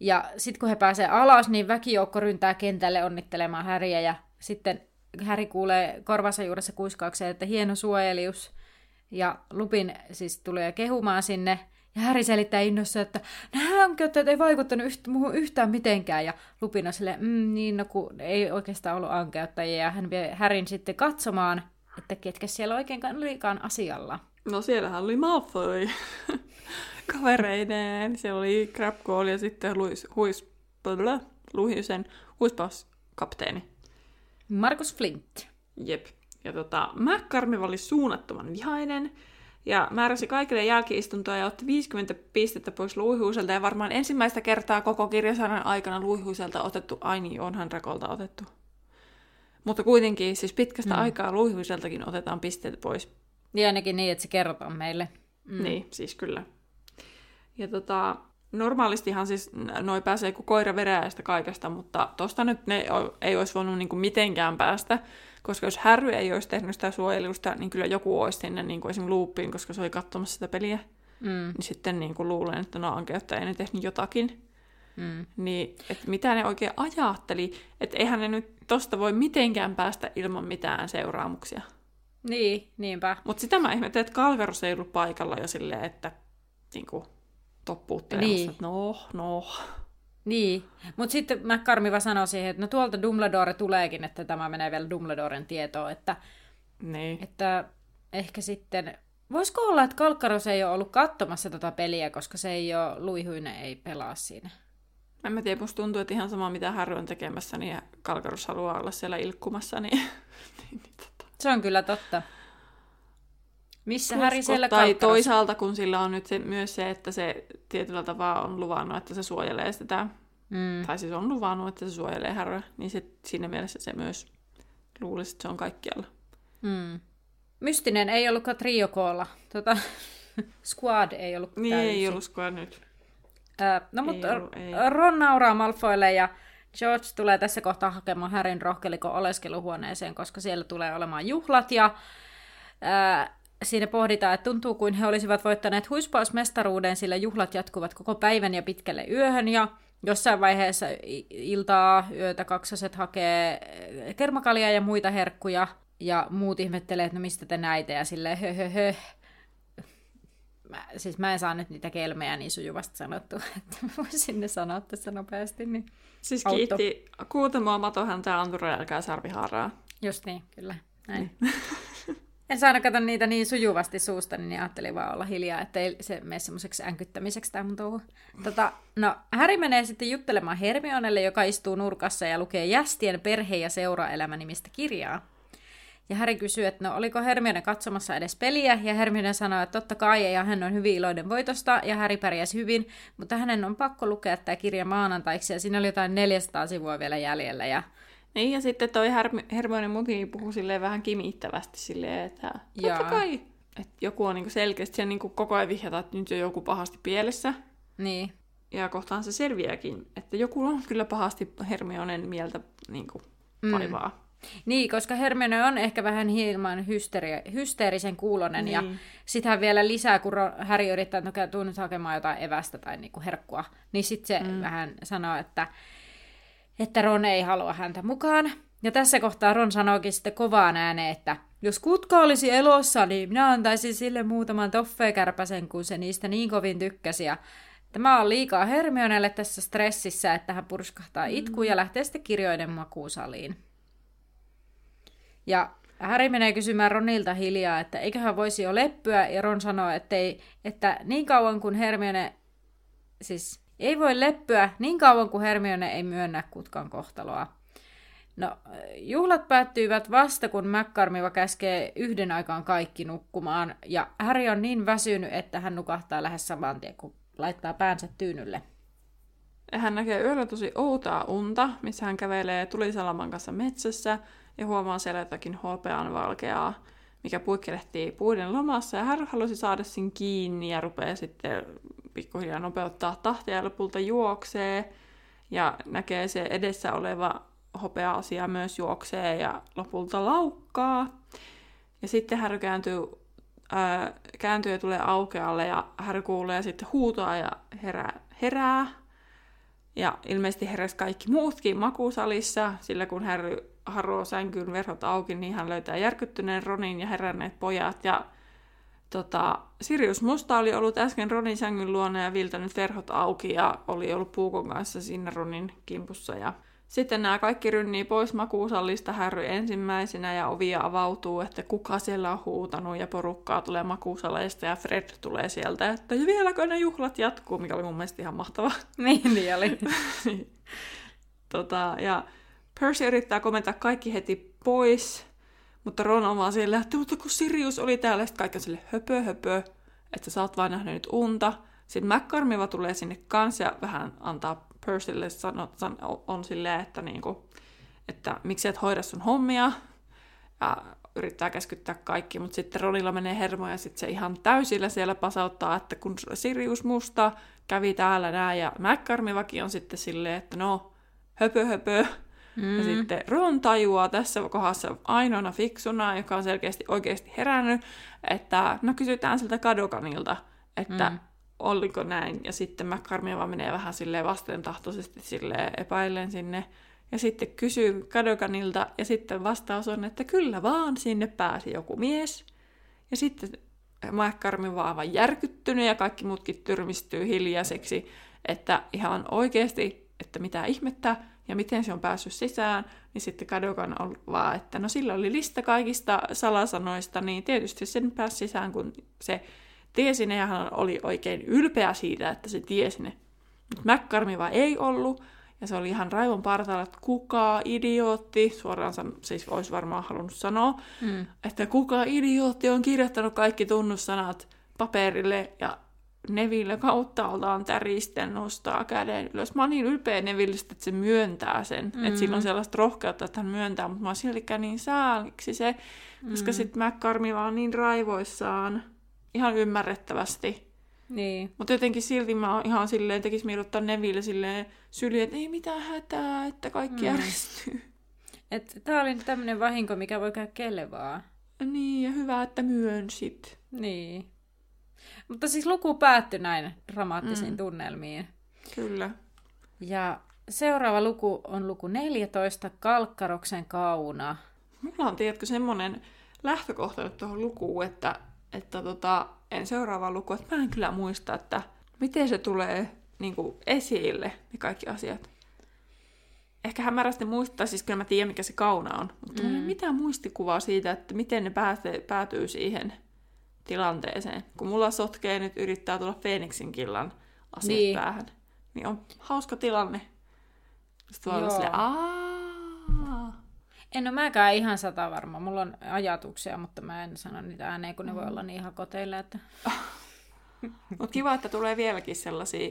Ja sitten kun he pääsee alas, niin väkijoukko ryntää kentälle onnittelemaan Harryä. Ja sitten Harry kuulee korvansa juuressa kuiskaukseen, että hieno suojelius. Ja Lupin siis tulee kehumaan sinne. Ja Harry selittää innossa, että nämä ankeuttajat ei vaikuttanut muuhun yhtään mitenkään. Ja Lupin on silleen, kun ei oikeastaan ollut ankeuttajia. Ja hän vie Harryn sitten katsomaan, että ketkä siellä oikeinkaan olikaan asialla. No siellähän oli Malfoy kavereineen. Siellä oli Crabgoal ja sitten Luhisen huispauskapteeni. Markus Flint. Jep. Ja McGarmiwa oli suunnattoman vihainen. Ja määräsi kaikille jälkiistuntoa ja otti 50 pistettä pois Luihuiselta. Ja varmaan ensimmäistä kertaa koko kirjasarjan aikana Luihuiselta otettu, aini onhan Rakolta otettu. Mutta kuitenkin siis pitkästä aikaa Luihuiseltakin otetaan pisteet pois. Ja ainakin niin, että se kerrotaan meille. Niin, siis kyllä. Ja normaalistihan siis noi pääsee kuin koira veräjästä kaikesta, mutta tosta nyt ne ei olisi voinut niinku mitenkään päästä. Koska jos Harry ei olisi tehnyt sitä suojelusta, niin kyllä joku olisi sinne niinku esimerkiksi Loopiin, koska se oli katsomassa sitä peliä. Niin sitten niinku luulen, että no ankeuttajat ne tehnyt jotakin. Niin, että mitä ne oikein ajatteli, että eihän ne nyt tosta voi mitenkään päästä ilman mitään seuraamuksia. Niin, niinpä. Mutta sitä mä ihmettelin, että Kalkaros ei ollut paikalla jo silleen, että niinku toppuuttelemassa, niin. Että no. Niin, mutta sitten McGarmiwa sanoi siihen, että no tuolta Dumbledore tuleekin, että tämä menee vielä Dumbledoren tietoon, että, niin. Että ehkä sitten, voisiko olla, että Kalkkaros ei ole ollut katsomassa tätä peliä, koska se ei ole, Luihuinen ei pelaa siinä. En mä tiedä, musta tuntuu, että ihan sama mitä Harry on tekemässä, niin Kalkaros haluaa olla siellä ilkkumassa, niin. Se on kyllä totta. Missä Harry siellä tai toisaalta, kun sillä on nyt myös se, että se tietyllä tavalla on luvannut, että se suojelee sitä, tai siis on luvannut, että se suojelee Harryä, niin se, siinä mielessä se myös luulisi, että se on kaikkialla. Mystinen ei ollutkaan triokoolla. Squad ei ollut täysin. Niin, ei ollut squad nyt. Mutta Ron nauraa Malfoylle ja George tulee tässä kohtaa hakemaan Harryn Rohkelikon oleskeluhuoneeseen, koska siellä tulee olemaan juhlat ja Siinä pohditaan, että tuntuu kuin he olisivat voittaneet huispausmestaruuden, sillä juhlat jatkuvat koko päivän ja pitkälle yöhön. Ja jossain vaiheessa iltaa, yötä kaksoset hakee kermakalia ja muita herkkuja. Ja muut ihmettelee, että no mistä te näitä, ja silleen höhöhö. Siis mä en saa nyt niitä kelmejä niin sujuvasti sanottua, että mä voisin ne sanoa tässä nopeasti. Niin siis kiitti Kuutamoa, matohäntä, anturoja, älkää sarviharaa. Just niin, kyllä. Näin. Niin. En saanut katsoa niitä niin sujuvasti suusta, niin ajattelin vaan olla hiljaa, ettei se mene semmoiseksi änkyttämiseksi tämä mun touhu. No, Harry menee sitten juttelemaan Hermionelle, joka istuu nurkassa ja lukee Jästien perhe- ja seuraelämä nimistä kirjaa. Ja Harry kysyy, että no oliko Hermione katsomassa edes peliä, ja Hermione sanoi, että totta kai, ja hän on hyvin iloinen voitosta, ja Harry pärjäsi hyvin, mutta hänen on pakko lukea tämä kirja maanantaiksi, ja siinä oli jotain 400 sivua vielä jäljellä. Ja... Niin, ja sitten toi Hermione muti puhui silleen vähän kimittävästi silleen, että totta kai, että joku on niinku selkeästi, se niinku koko ajan vihjata, että nyt on joku pahasti pielessä. Niin. Ja kohtaan se selviääkin, että joku on kyllä pahasti Hermionen mieltä niinku paivaa. Mm. Niin, koska Hermione on ehkä vähän hieman hysteerisen kuulonen, niin. Ja sitähän vielä lisää, kun Harry yrittää, että tuu nyt hakemaan jotain evästä tai niinku herkkua, niin sitten se vähän sanoo, että Ron ei halua häntä mukaan. Ja tässä kohtaa Ron sanoikin sitten kovaan ääneen, että jos Kutka olisi elossa, niin minä antaisin sille muutaman toffeekärpäsen, kun se niistä niin kovin tykkäsi. Ja tämä on liikaa Hermionelle tässä stressissä, että hän purskahtaa itkuun ja lähtee sitten kirjoiden makuusaliin. Ja Harry menee kysymään Ronilta hiljaa, että eiköhän voisi jo leppyä, ja Ron sanoo, että niin kauan kuin Hermione, siis ei voi leppyä, niin kauan kuin Hermione ei myönnä Kutkan kohtaloa. No, juhlat päättyivät vasta, kun McGarmiwa käskee yhden aikaan kaikki nukkumaan, ja Harry on niin väsynyt, että hän nukahtaa lähes saman tien, kun laittaa päänsä tyynylle. Hän näkee yöllä tosi outaa unta, missä hän kävelee Tulisalaman kanssa metsässä, ja huomaa siellä jotakin hopeanvalkeaa, mikä puikkelehtii puiden lomassa, ja hän halusi saada sen kiinni ja rupeaa sitten pikkuhiljaa nopeuttaa tahtia ja lopulta juoksee, ja näkee se edessä oleva hopea-asia myös juoksee ja lopulta laukkaa. Ja sitten Harry kääntyy ja tulee aukealle, ja Harry kuulee sitten huutoa ja herää. Ja ilmeisesti heräsi kaikki muutkin makuusalissa, sillä kun Harry haroo sänkyyn verhot auki, niin hän löytää järkyttyneen Ronin ja heränneet pojat. Ja Sirius Musta oli ollut äsken Ronin sängyn luona ja viiltänyt verhot auki ja oli ollut puukon kanssa siinä Ronin kimpussa. Ja sitten nämä kaikki rynnii pois makuusallista, Harry ensimmäisenä, ja ovia avautuu, että kuka siellä on huutanut, ja porukkaa tulee makuusaleista ja Fred tulee sieltä, että vieläkö ne juhlat jatkuu, mikä oli mun mielestä ihan mahtavaa. Niin oli. Ja Percy yrittää komentaa kaikki heti pois, mutta Ron on vaan siellä, että mutta kun Sirius oli täällä, ja sitten kaikki on sille höpö, että sä oot vaan nähnyt nyt unta. Sitten McGarmiwa tulee sinne kanssa ja vähän antaa Percylle on silleen, että miksi et hoida sun hommia, ja yrittää käskyttää kaikki, mutta sitten Ronilla menee hermo, ja sitten se ihan täysillä siellä pasauttaa, että kun Sirius Musta kävi täällä näin, ja McGarmiwakin on sitten silleen, että no, höpö, ja sitten Ron tajuaa tässä kohdassa ainoana fiksuna, joka on selkeästi oikeasti herännyt, että no kysytään siltä Kadokanilta, että oliko näin, ja sitten McGarmiwa menee vähän silleen vastentahtoisesti silleen epäillen sinne, ja sitten kysyy Kadokanilta, ja sitten vastaus on, että kyllä vaan, sinne pääsi joku mies, ja sitten McGarmiwa on aivan järkyttynyt, ja kaikki muutkin tyrmistyy hiljaiseksi, että ihan oikeasti, että mitä ihmettä, ja miten se on päässyt sisään, niin sitten Kadokan on vaan, että no sillä oli lista kaikista salasanoista, niin tietysti sen pääsi sisään, kun se tiesi ne, ja hän oli oikein ylpeä siitä, että se tiesi ne. McGarmiwa ei ollut, ja se oli ihan raivon partaalla, että kuka idiootti, suoraan siis olisi varmaan halunnut sanoa, että kuka idiootti on kirjoittanut kaikki tunnussanat paperille, ja Neville kauttaaltaan täristen nostaa käden ylös. Mä oon niin ylpeä Nevillestä, että se myöntää sen. Mm-hmm. Että sillä on sellaista rohkeutta, että hän myöntää, mutta mä oon siltikään niin sääliksi se, koska sit McGarmiwa on niin raivoissaan. Ihan ymmärrettävästi. Niin. Mutta jotenkin silti mä ihan silleen, tekis mieli ottaa Neville silleen syliin, että ei mitään hätää, että kaikki järjestyy. Että tää oli tämmönen vahinko, mikä voi käydä kelle vaan. Niin, ja hyvä, että myönsit. Niin. Mutta siis luku päättyi näin dramaattisiin tunnelmiin. Kyllä. Ja seuraava luku on luku 14, Kalkkaroksen kauna. Mulla on, tiedätkö, semmoinen lähtökohta tuohon lukuun, että en seuraavaa lukua, että mä en kyllä muista, että miten se tulee niin kuin esille, ne kaikki asiat. Ehkä hämärästi muistaa, siis kyllä mä tiedän, mikä se kauna on, mutta mulla ei ole mitään muistikuvaa siitä, että miten ne päätyy siihen tilanteeseen. Kun mulla sotkee nyt yrittää tulla Feeniksin killan asiat niin päähän, niin on hauska tilanne. Sitten voi olla silleen, en ole mäkään ihan satavarma. Mulla on ajatuksia, mutta mä en sano niitä ääneen, kun ne voi olla niin hakoteilla. Että... Mutta kiva, että tulee vieläkin sellaisia,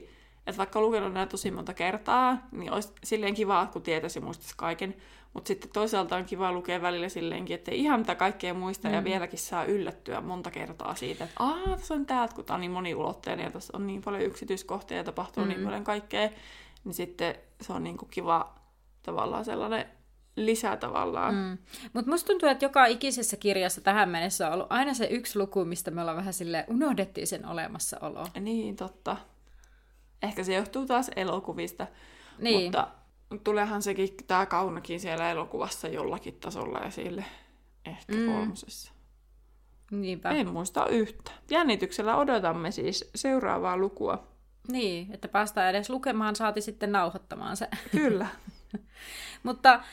että vaikka olen lukenut nämä tosi monta kertaa, niin olisi silleen kiva, kun tietäisi ja muistaisi kaiken. Mutta sitten toisaalta on kiva lukea välillä silleenkin, että ihan mitä kaikkea muista ja vieläkin saa yllättyä monta kertaa siitä, että tässä on täältä, kun tämä on niin moniulotteinen ja tässä on niin paljon yksityiskohtia ja tapahtuu niin paljon kaikkea. Niin sitten se on niin kuin kiva tavallaan sellainen... lisää tavallaan. Mutta musta tuntuu, että joka ikisessä kirjassa tähän mennessä on ollut aina se yksi luku, mistä me ollaan vähän silleen unohdettiin sen olemassaoloa. Niin, totta. Ehkä se johtuu taas elokuvista. Niin. Mutta tuleehan sekin, tää kaunakin siellä elokuvassa jollakin tasolla esille. Ehkä kolmosessa. Niinpä. En muista yhtä. Jännityksellä odotamme siis seuraavaa lukua. Niin, että päästään edes lukemaan, saati sitten nauhoittamaan se. Kyllä. Mutta...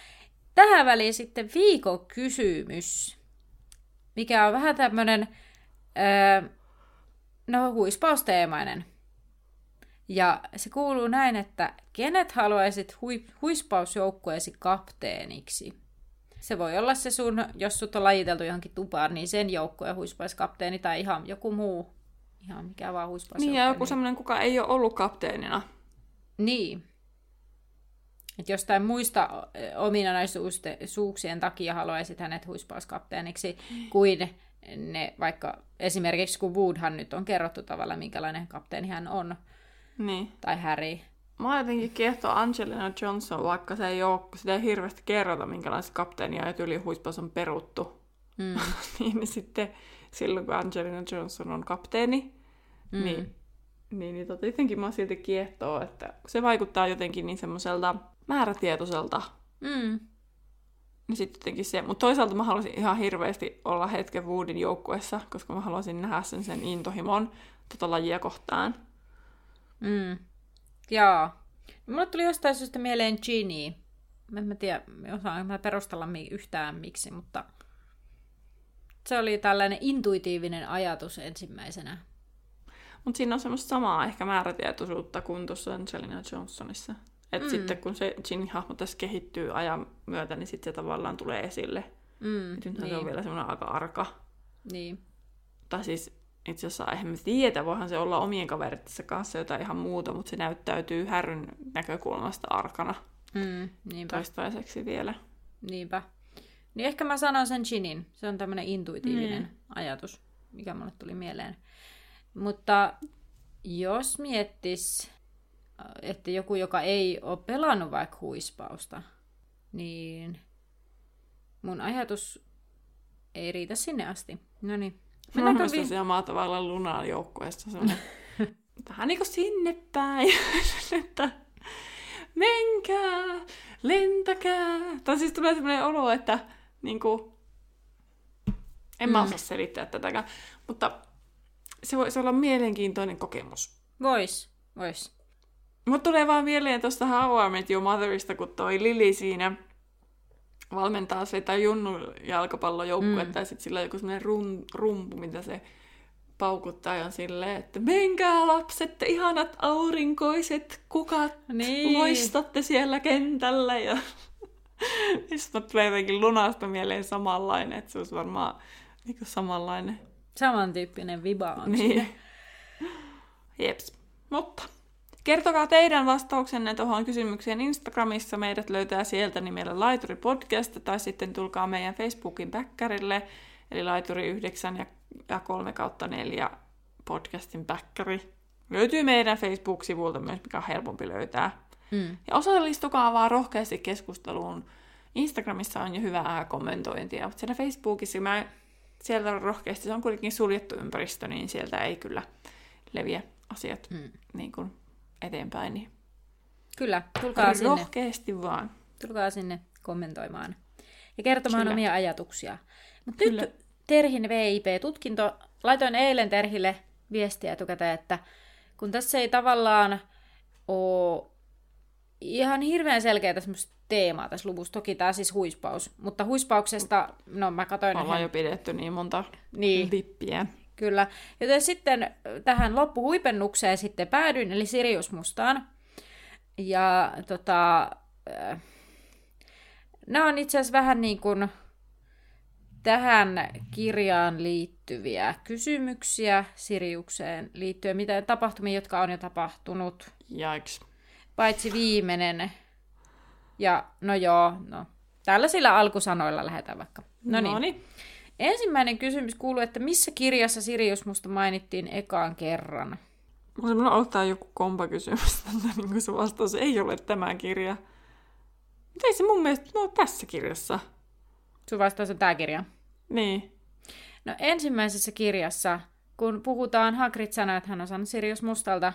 tähän väliin sitten viikon kysymys, mikä on vähän tämmöinen huispausteemainen. Ja se kuuluu näin, että kenet haluaisit huispausjoukkueesi kapteeniksi? Se voi olla se sun, jos sut on lajiteltu johonkin tupaan, niin sen joukkueen huispauskapteeni tai ihan joku muu, ihan mikä vaan huispausjoukkue. Niin ja joku semmoinen, kuka ei ole ollut kapteenina. Niin. Että jostain muista ominaisuuksien takia haluaisit hänet huispauskapteeniksi kuin ne, vaikka esimerkiksi kun Woodhan nyt on kerrottu tavallaan, minkälainen kapteeni hän on. Niin. Tai Harry. Mä jotenkin kiehtoo Angelina Johnson, vaikka se ei ole, sitä ei hirveästi kerrota, minkälaista kapteenia ja tyli huispaus on peruttu. Niin sitten silloin, kun Angelina Johnson on kapteeni, niin jotenkin mä silti kiehtoo, että se vaikuttaa jotenkin niin semmoiselta määrätietoiselta. Niin sitten jotenkin se, mutta toisaalta mä haluaisin ihan hirveästi olla hetken Woodin joukkuessa, koska mä haluaisin nähdä sen intohimon lajia kohtaan. Joo. Mulle tuli jostain syystä mieleen Ginny. Mä en tiedä, osaan mä perustella yhtään miksi, mutta se oli tällainen intuitiivinen ajatus ensimmäisenä. Mutta siinä on semmoista samaa ehkä määrätietoisuutta kuin tuossa Angelina Johnsonissa. Että sitten kun se Ginny-hahmo tässä kehittyy ajan myötä, niin sitten se tavallaan tulee esille. Nythän se on vielä semmoinen aika arka. Niin. Tai siis itse asiassa eihän me tiedä, voihan se olla omien kaverittensa kanssa jotain ihan muuta, mutta se näyttäytyy Härryn näkökulmasta arkana. Niinpä. Toistaiseksi vielä. Niinpä. Niin ehkä mä sanon sen Ginnyn. Se on tämmöinen intuitiivinen ajatus, mikä mulle tuli mieleen. Mutta jos miettis, että joku, joka ei ole pelannut vaikka huispausta, niin mun ajatus ei riitä sinne asti. Noniin. Mä muistan se omaa tavallaan Lunan joukkueessa semmoinen, vähän niin kuin sinne päin, että menkää, lentäkää. Tai siis tulee semmoinen olo, että niin kuin, en mä osaa selittää tätäkään, mutta... se voisi olla mielenkiintoinen kokemus. Vois. Mut tulee vaan mieleen tuosta How I Met Your Motherista, kun toi Lili siinä valmentaa se tai junnun jalkapallojoukkuetta ja sitten sillä on joku semmoinen rumpu, mitä se paukuttaa ja on silleen, että menkää lapset, ihanat aurinkoiset kukat, loistatte siellä kentällä. Ja sitten tulee jotenkin Lunasta mieleen samanlainen, että se olisi varmaan niin samanlainen. Samantyyppinen viba on siinä. Jeps. Mutta kertokaa teidän vastauksenne tuohon kysymykseen Instagramissa. Meidät löytää sieltä nimellä Laituri Podcast, tai sitten tulkaa meidän Facebookin päkkärille, eli Laituri 9 ja 3/4 podcastin päkkäri. Löytyy meidän Facebook-sivulta myös, mikä on helpompi löytää. Ja osallistukaa vaan rohkeasti keskusteluun. Instagramissa on jo hyvää kommentointia, mutta siellä Facebookissa mä siellä rohkeasti. Se on kuitenkin suljettu ympäristö, niin sieltä ei kyllä leviä asiat niin kuin eteenpäin. Niin. Kyllä, tulkaa sinne. Rohkeasti vaan. Tulkaa sinne kommentoimaan ja kertomaan kyllä omia ajatuksia. Mutta nyt Terhin VIP-tutkinto. Laitoin eilen Terhille viestiä etukäteen, että kun tässä ei tavallaan ole ihan hirveän selkeää tämmöistä teemaa tässä luvussa. Toki tämä siis huispaus. Mutta huispauksesta, no mä katsoin... Ollaan jo pidetty niin monta vippiä. Kyllä. Joten sitten tähän loppuhuipennukseen sitten päädyin, eli Sirius Mustaan. Ja nämä on itse asiassa vähän niin kuin tähän kirjaan liittyviä kysymyksiä Siriukseen liittyen. Mitä tapahtumia, jotka on jo tapahtunut. Jaiks. Paitsi viimeinen. Ja no tällaisilla alkusanoilla lähdetään vaikka. No niin. Ensimmäinen kysymys kuuluu, että missä kirjassa Sirius Musta mainittiin ekaan kerran? Mun aloittaa joku kompakysymys, niin se vastaus ei ole tämä kirja. Mutta ei se mun mielestä ole tässä kirjassa. Sun vastaus on tää kirja? Niin. No ensimmäisessä kirjassa, kun puhutaan Hagrid sanoi, että hän on saanut Sirius Mustalta.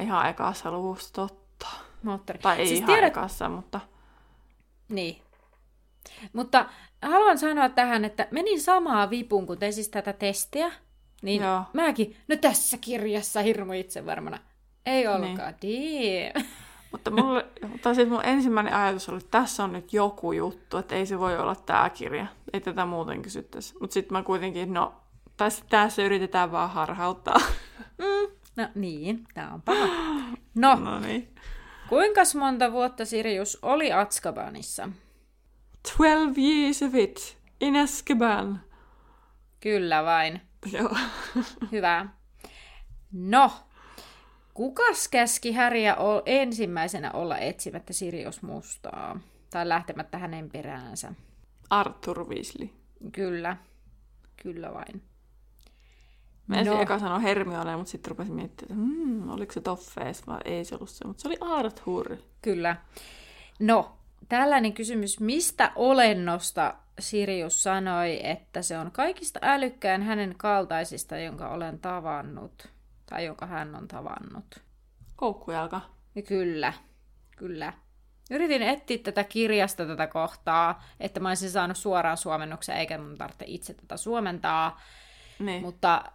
Ihan ekassa luvussa, totta. Moottori. Tai ei siis ihan ekassa, mutta... Niin. Mutta haluan sanoa tähän, että menin samaa vipuun, kun tein siis tätä testiä. Niin joo. Mäkin, no tässä kirjassa hirmu itse varmana. Ei ollutkaan, niin. Mutta mun ensimmäinen ajatus oli, että tässä on nyt joku juttu, että ei se voi olla tämä kirja. Ei tätä muuten kysyttäisi. Mutta sitten mä kuitenkin, tai tässä yritetään vaan harhauttaa. No niin, tää on paha. No niin. Kuinkas monta vuotta Sirius oli Azkabanissa? 12 years of it in Azkaban. Kyllä vain. Joo. Hyvä. No, kukas käski Harryä ensimmäisenä olla etsimättä Sirius Mustaa? Tai lähtemättä hänen peräänsä? Arthur Weasley. Kyllä. Kyllä vain. Mä ensin eka sanoin Hermione, mutta sitten rupesin miettimään, että oliko se Toffees vai ei se ollut se, mutta se oli Arthur. Kyllä. No, tällainen kysymys, mistä olennosta Sirius sanoi, että se on kaikista älykkään hänen kaltaisista, jonka olen tavannut, tai jonka hän on tavannut? Koukkujalka. Kyllä, kyllä. Yritin etsiä tätä kirjasta tätä kohtaa, että mä olisin saanut suoraan suomennuksen, eikä mun tarvitse itse tätä suomentaa, niin. Mutta...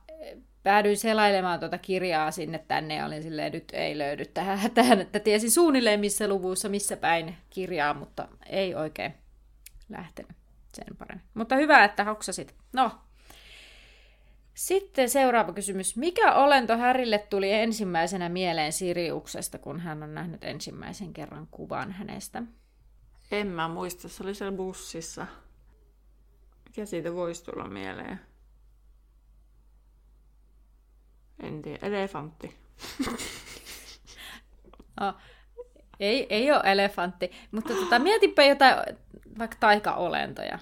Päädyin selailemaan tuota kirjaa sinne tänne ja olin silleen, nyt ei löydy tähän, että tiesin suunnilleen missä luvussa, missä päin kirjaa, mutta ei oikein lähtenyt sen paremmin. Mutta hyvä, että hoksasit. No, sitten seuraava kysymys. Mikä olento Harrylle tuli ensimmäisenä mieleen Siriuksesta, kun hän on nähnyt ensimmäisen kerran kuvan hänestä? En mä muista, se oli siellä bussissa. Mikä siitä voisi tulla mieleen? En tiedä, elefantti. No, ei ole elefantti, mutta mietipä jotain, vaikka taikaolentoja.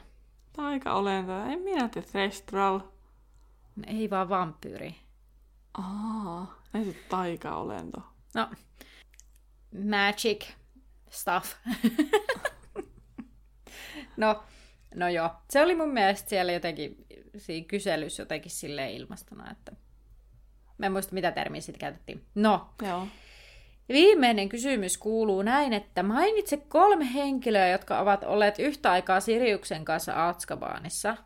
Taikaolentoja, en minä tiedä, Thestral. No, ei vaan vampyyri. Ei se taikaolento. No, magic stuff. No joo, se oli mun mielestä siellä jotenkin, siinä kyselyssä jotenkin silleen ilmastona, että... Mä en muista, mitä termiä siitä käytettiin. No. Joo. Viimeinen kysymys kuuluu näin, että mainitse 3 henkilöä, jotka ovat olleet yhtä aikaa Siriuksen kanssa Azkabanissa.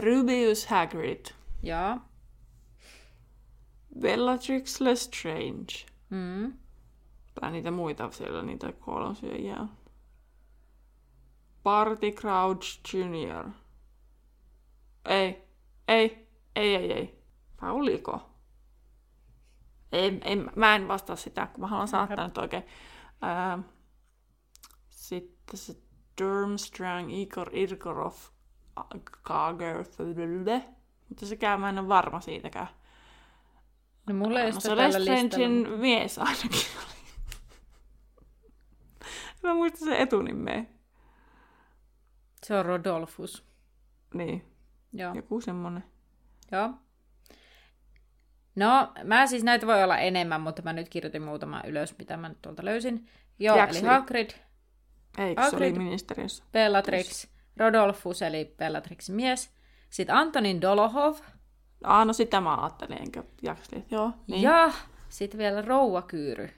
Rubeus Hagrid. Joo. Bellatrix Lestrange. Tai niitä muita siellä, niitä kolmosyöjiä. Barty Crouch Jr. Ei. Vai oliko? Mä en vastaa sitä, kun mä haluan saattaa nyt oikein. Sitten se Durmstrang, Igor Karkaroff, mutta sekään mä en ole varma siitäkään. No mulla ei sitä tällä listalla. Mies ainakin oli. Mä muistan sen etunimeä. Se on Rodolfus. Niin. Joo. Joku semmonen. Joo. No, mä siis näitä voi olla enemmän, mutta mä nyt kirjoitin muutaman ylös, mitä mä nyt tuolta löysin. Joo, Jackson. Eli Hagrid. Eikö se oli ministeriössä? Bellatrix, Rodolfus, eli Bellatrixin mies. Sitten Antonin Dolohov. No sitä mä ajattelin, enkä jakselin. Joo, niin. Ja sitten vielä Rouva Kyyry. No,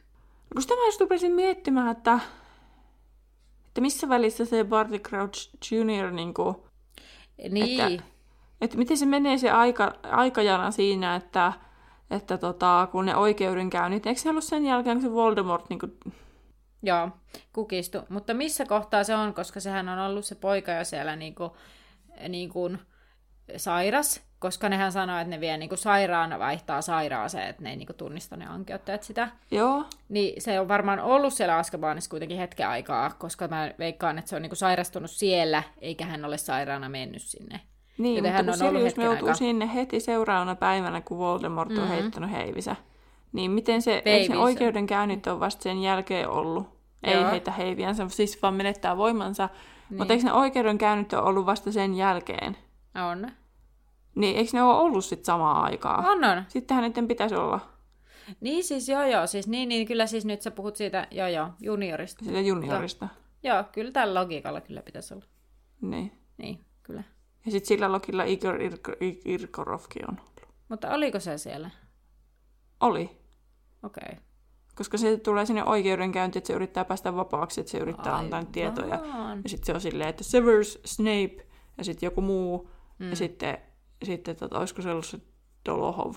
kun sitä mä just rupesin miettimään, että missä välissä se Barty Crouch Jr. Niin. Että miten se menee se aikajana siinä, että kun ne oikeudenkäynnit, eikö se ollut sen jälkeen, kun se Voldemort Joo, kukistu. Mutta missä kohtaa se on, koska sehän on ollut se poika jo siellä sairas, koska nehän sanoo, että ne vie sairaana vaihtaa sairaaseen, että ne ei tunnista ne ankeuttajat sitä. Joo. Niin se on varmaan ollut siellä Azkabanissa kuitenkin hetken aikaa, koska mä veikkaan, että se on sairastunut siellä, eikä hän ole sairaana mennyt sinne. Niin, joten mutta kun Sirius joutuu sinne heti seuraavana päivänä, kun Voldemort on heittänyt heivisä. Niin miten se, ei se oikeudenkäynnit on vasta sen jälkeen ollut? Joo. Ei heitä heiviänsä, siis vaan menettää voimansa. Niin. Mutta eikö ne oikeudenkäynnit ole ollut vasta sen jälkeen? On. Niin, eikö ne ole ollut sitten samaan aikaan? On. Sittenhän niiden pitäisi olla. Niin siis joo, siis niin kyllä siis nyt sä puhut siitä juniorista. Siitä juniorista. Joo, kyllä tällä logiikalla kyllä pitäisi olla. Niin. Niin, kyllä. Ja sitten sillä logilla Igor Karkaroffkin on ollut. Mutta oliko se siellä? Oli. Okei. Okay. Koska se tulee sinne oikeudenkäynti, että se yrittää päästä vapaaksi, että se yrittää antaa tietoja. Ja sitten se on silleen, että Severus Snape, ja sitten joku muu, ja sitten olisiko se ollut se Dolohov,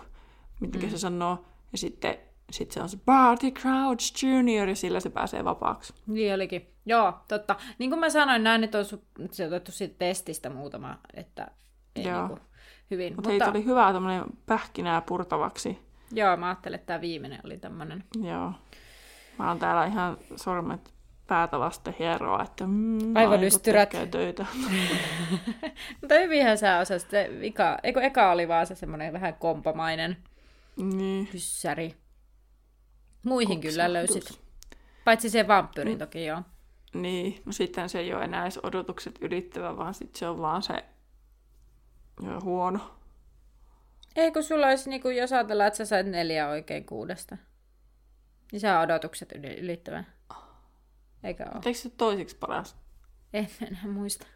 mitkä se sanoo. Ja sitten se on se Barty Crouch Jr. ja sillä se pääsee vapaaksi. Niin olikin. Joo, totta. Niin kuin mä sanoin, näin nyt on se otettu siitä testistä muutama, että ei hyvin. Mutta heitä oli hyvä tämmöinen pähkinää purtavaksi. Joo, mä ajattelin, että tämä viimeinen oli tämmöinen. Joo. Mä oon täällä ihan sormet päätä vasten hieroa, että aivonystyrät. Tekee töitä. Mutta hyvinhän sä osasit. Eka oli vaan se semmoinen vähän kompamainen hyssäri. Muihin Kupsi, kyllä löysit. Paitsi se vampyyrin toki joo. Niin, no sitten se ei ole enää edes odotukset ylittävä, vaan sitten se on vaan se huono. Ei, kun sulla olisi, niin kun jos ajatellaan, että sä sait 4 oikein 6, niin sä odotukset ylittävä. Eikä ole. Eikö se toiseksi paras? En enää muista.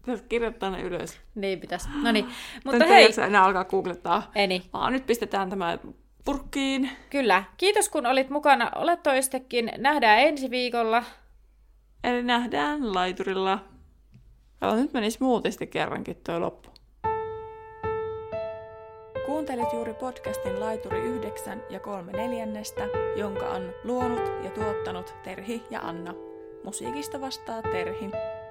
Pitäisi kirjoittaa ne ylös. Niin pitäisi. No niin, mutta hei. Ei enää alkaa googlettaa. Ei niin. Nyt pistetään tämä purkkiin. Kyllä. Kiitos kun olit mukana. Olet toistekin. Nähdään ensi viikolla. Eli nähdään laiturilla. Nyt meni smoothisti kerrankin toi loppu. Kuuntelet juuri podcastin Laituri 9 ja 3/4, jonka on luonut ja tuottanut Terhi ja Anna. Musiikista vastaa Terhi.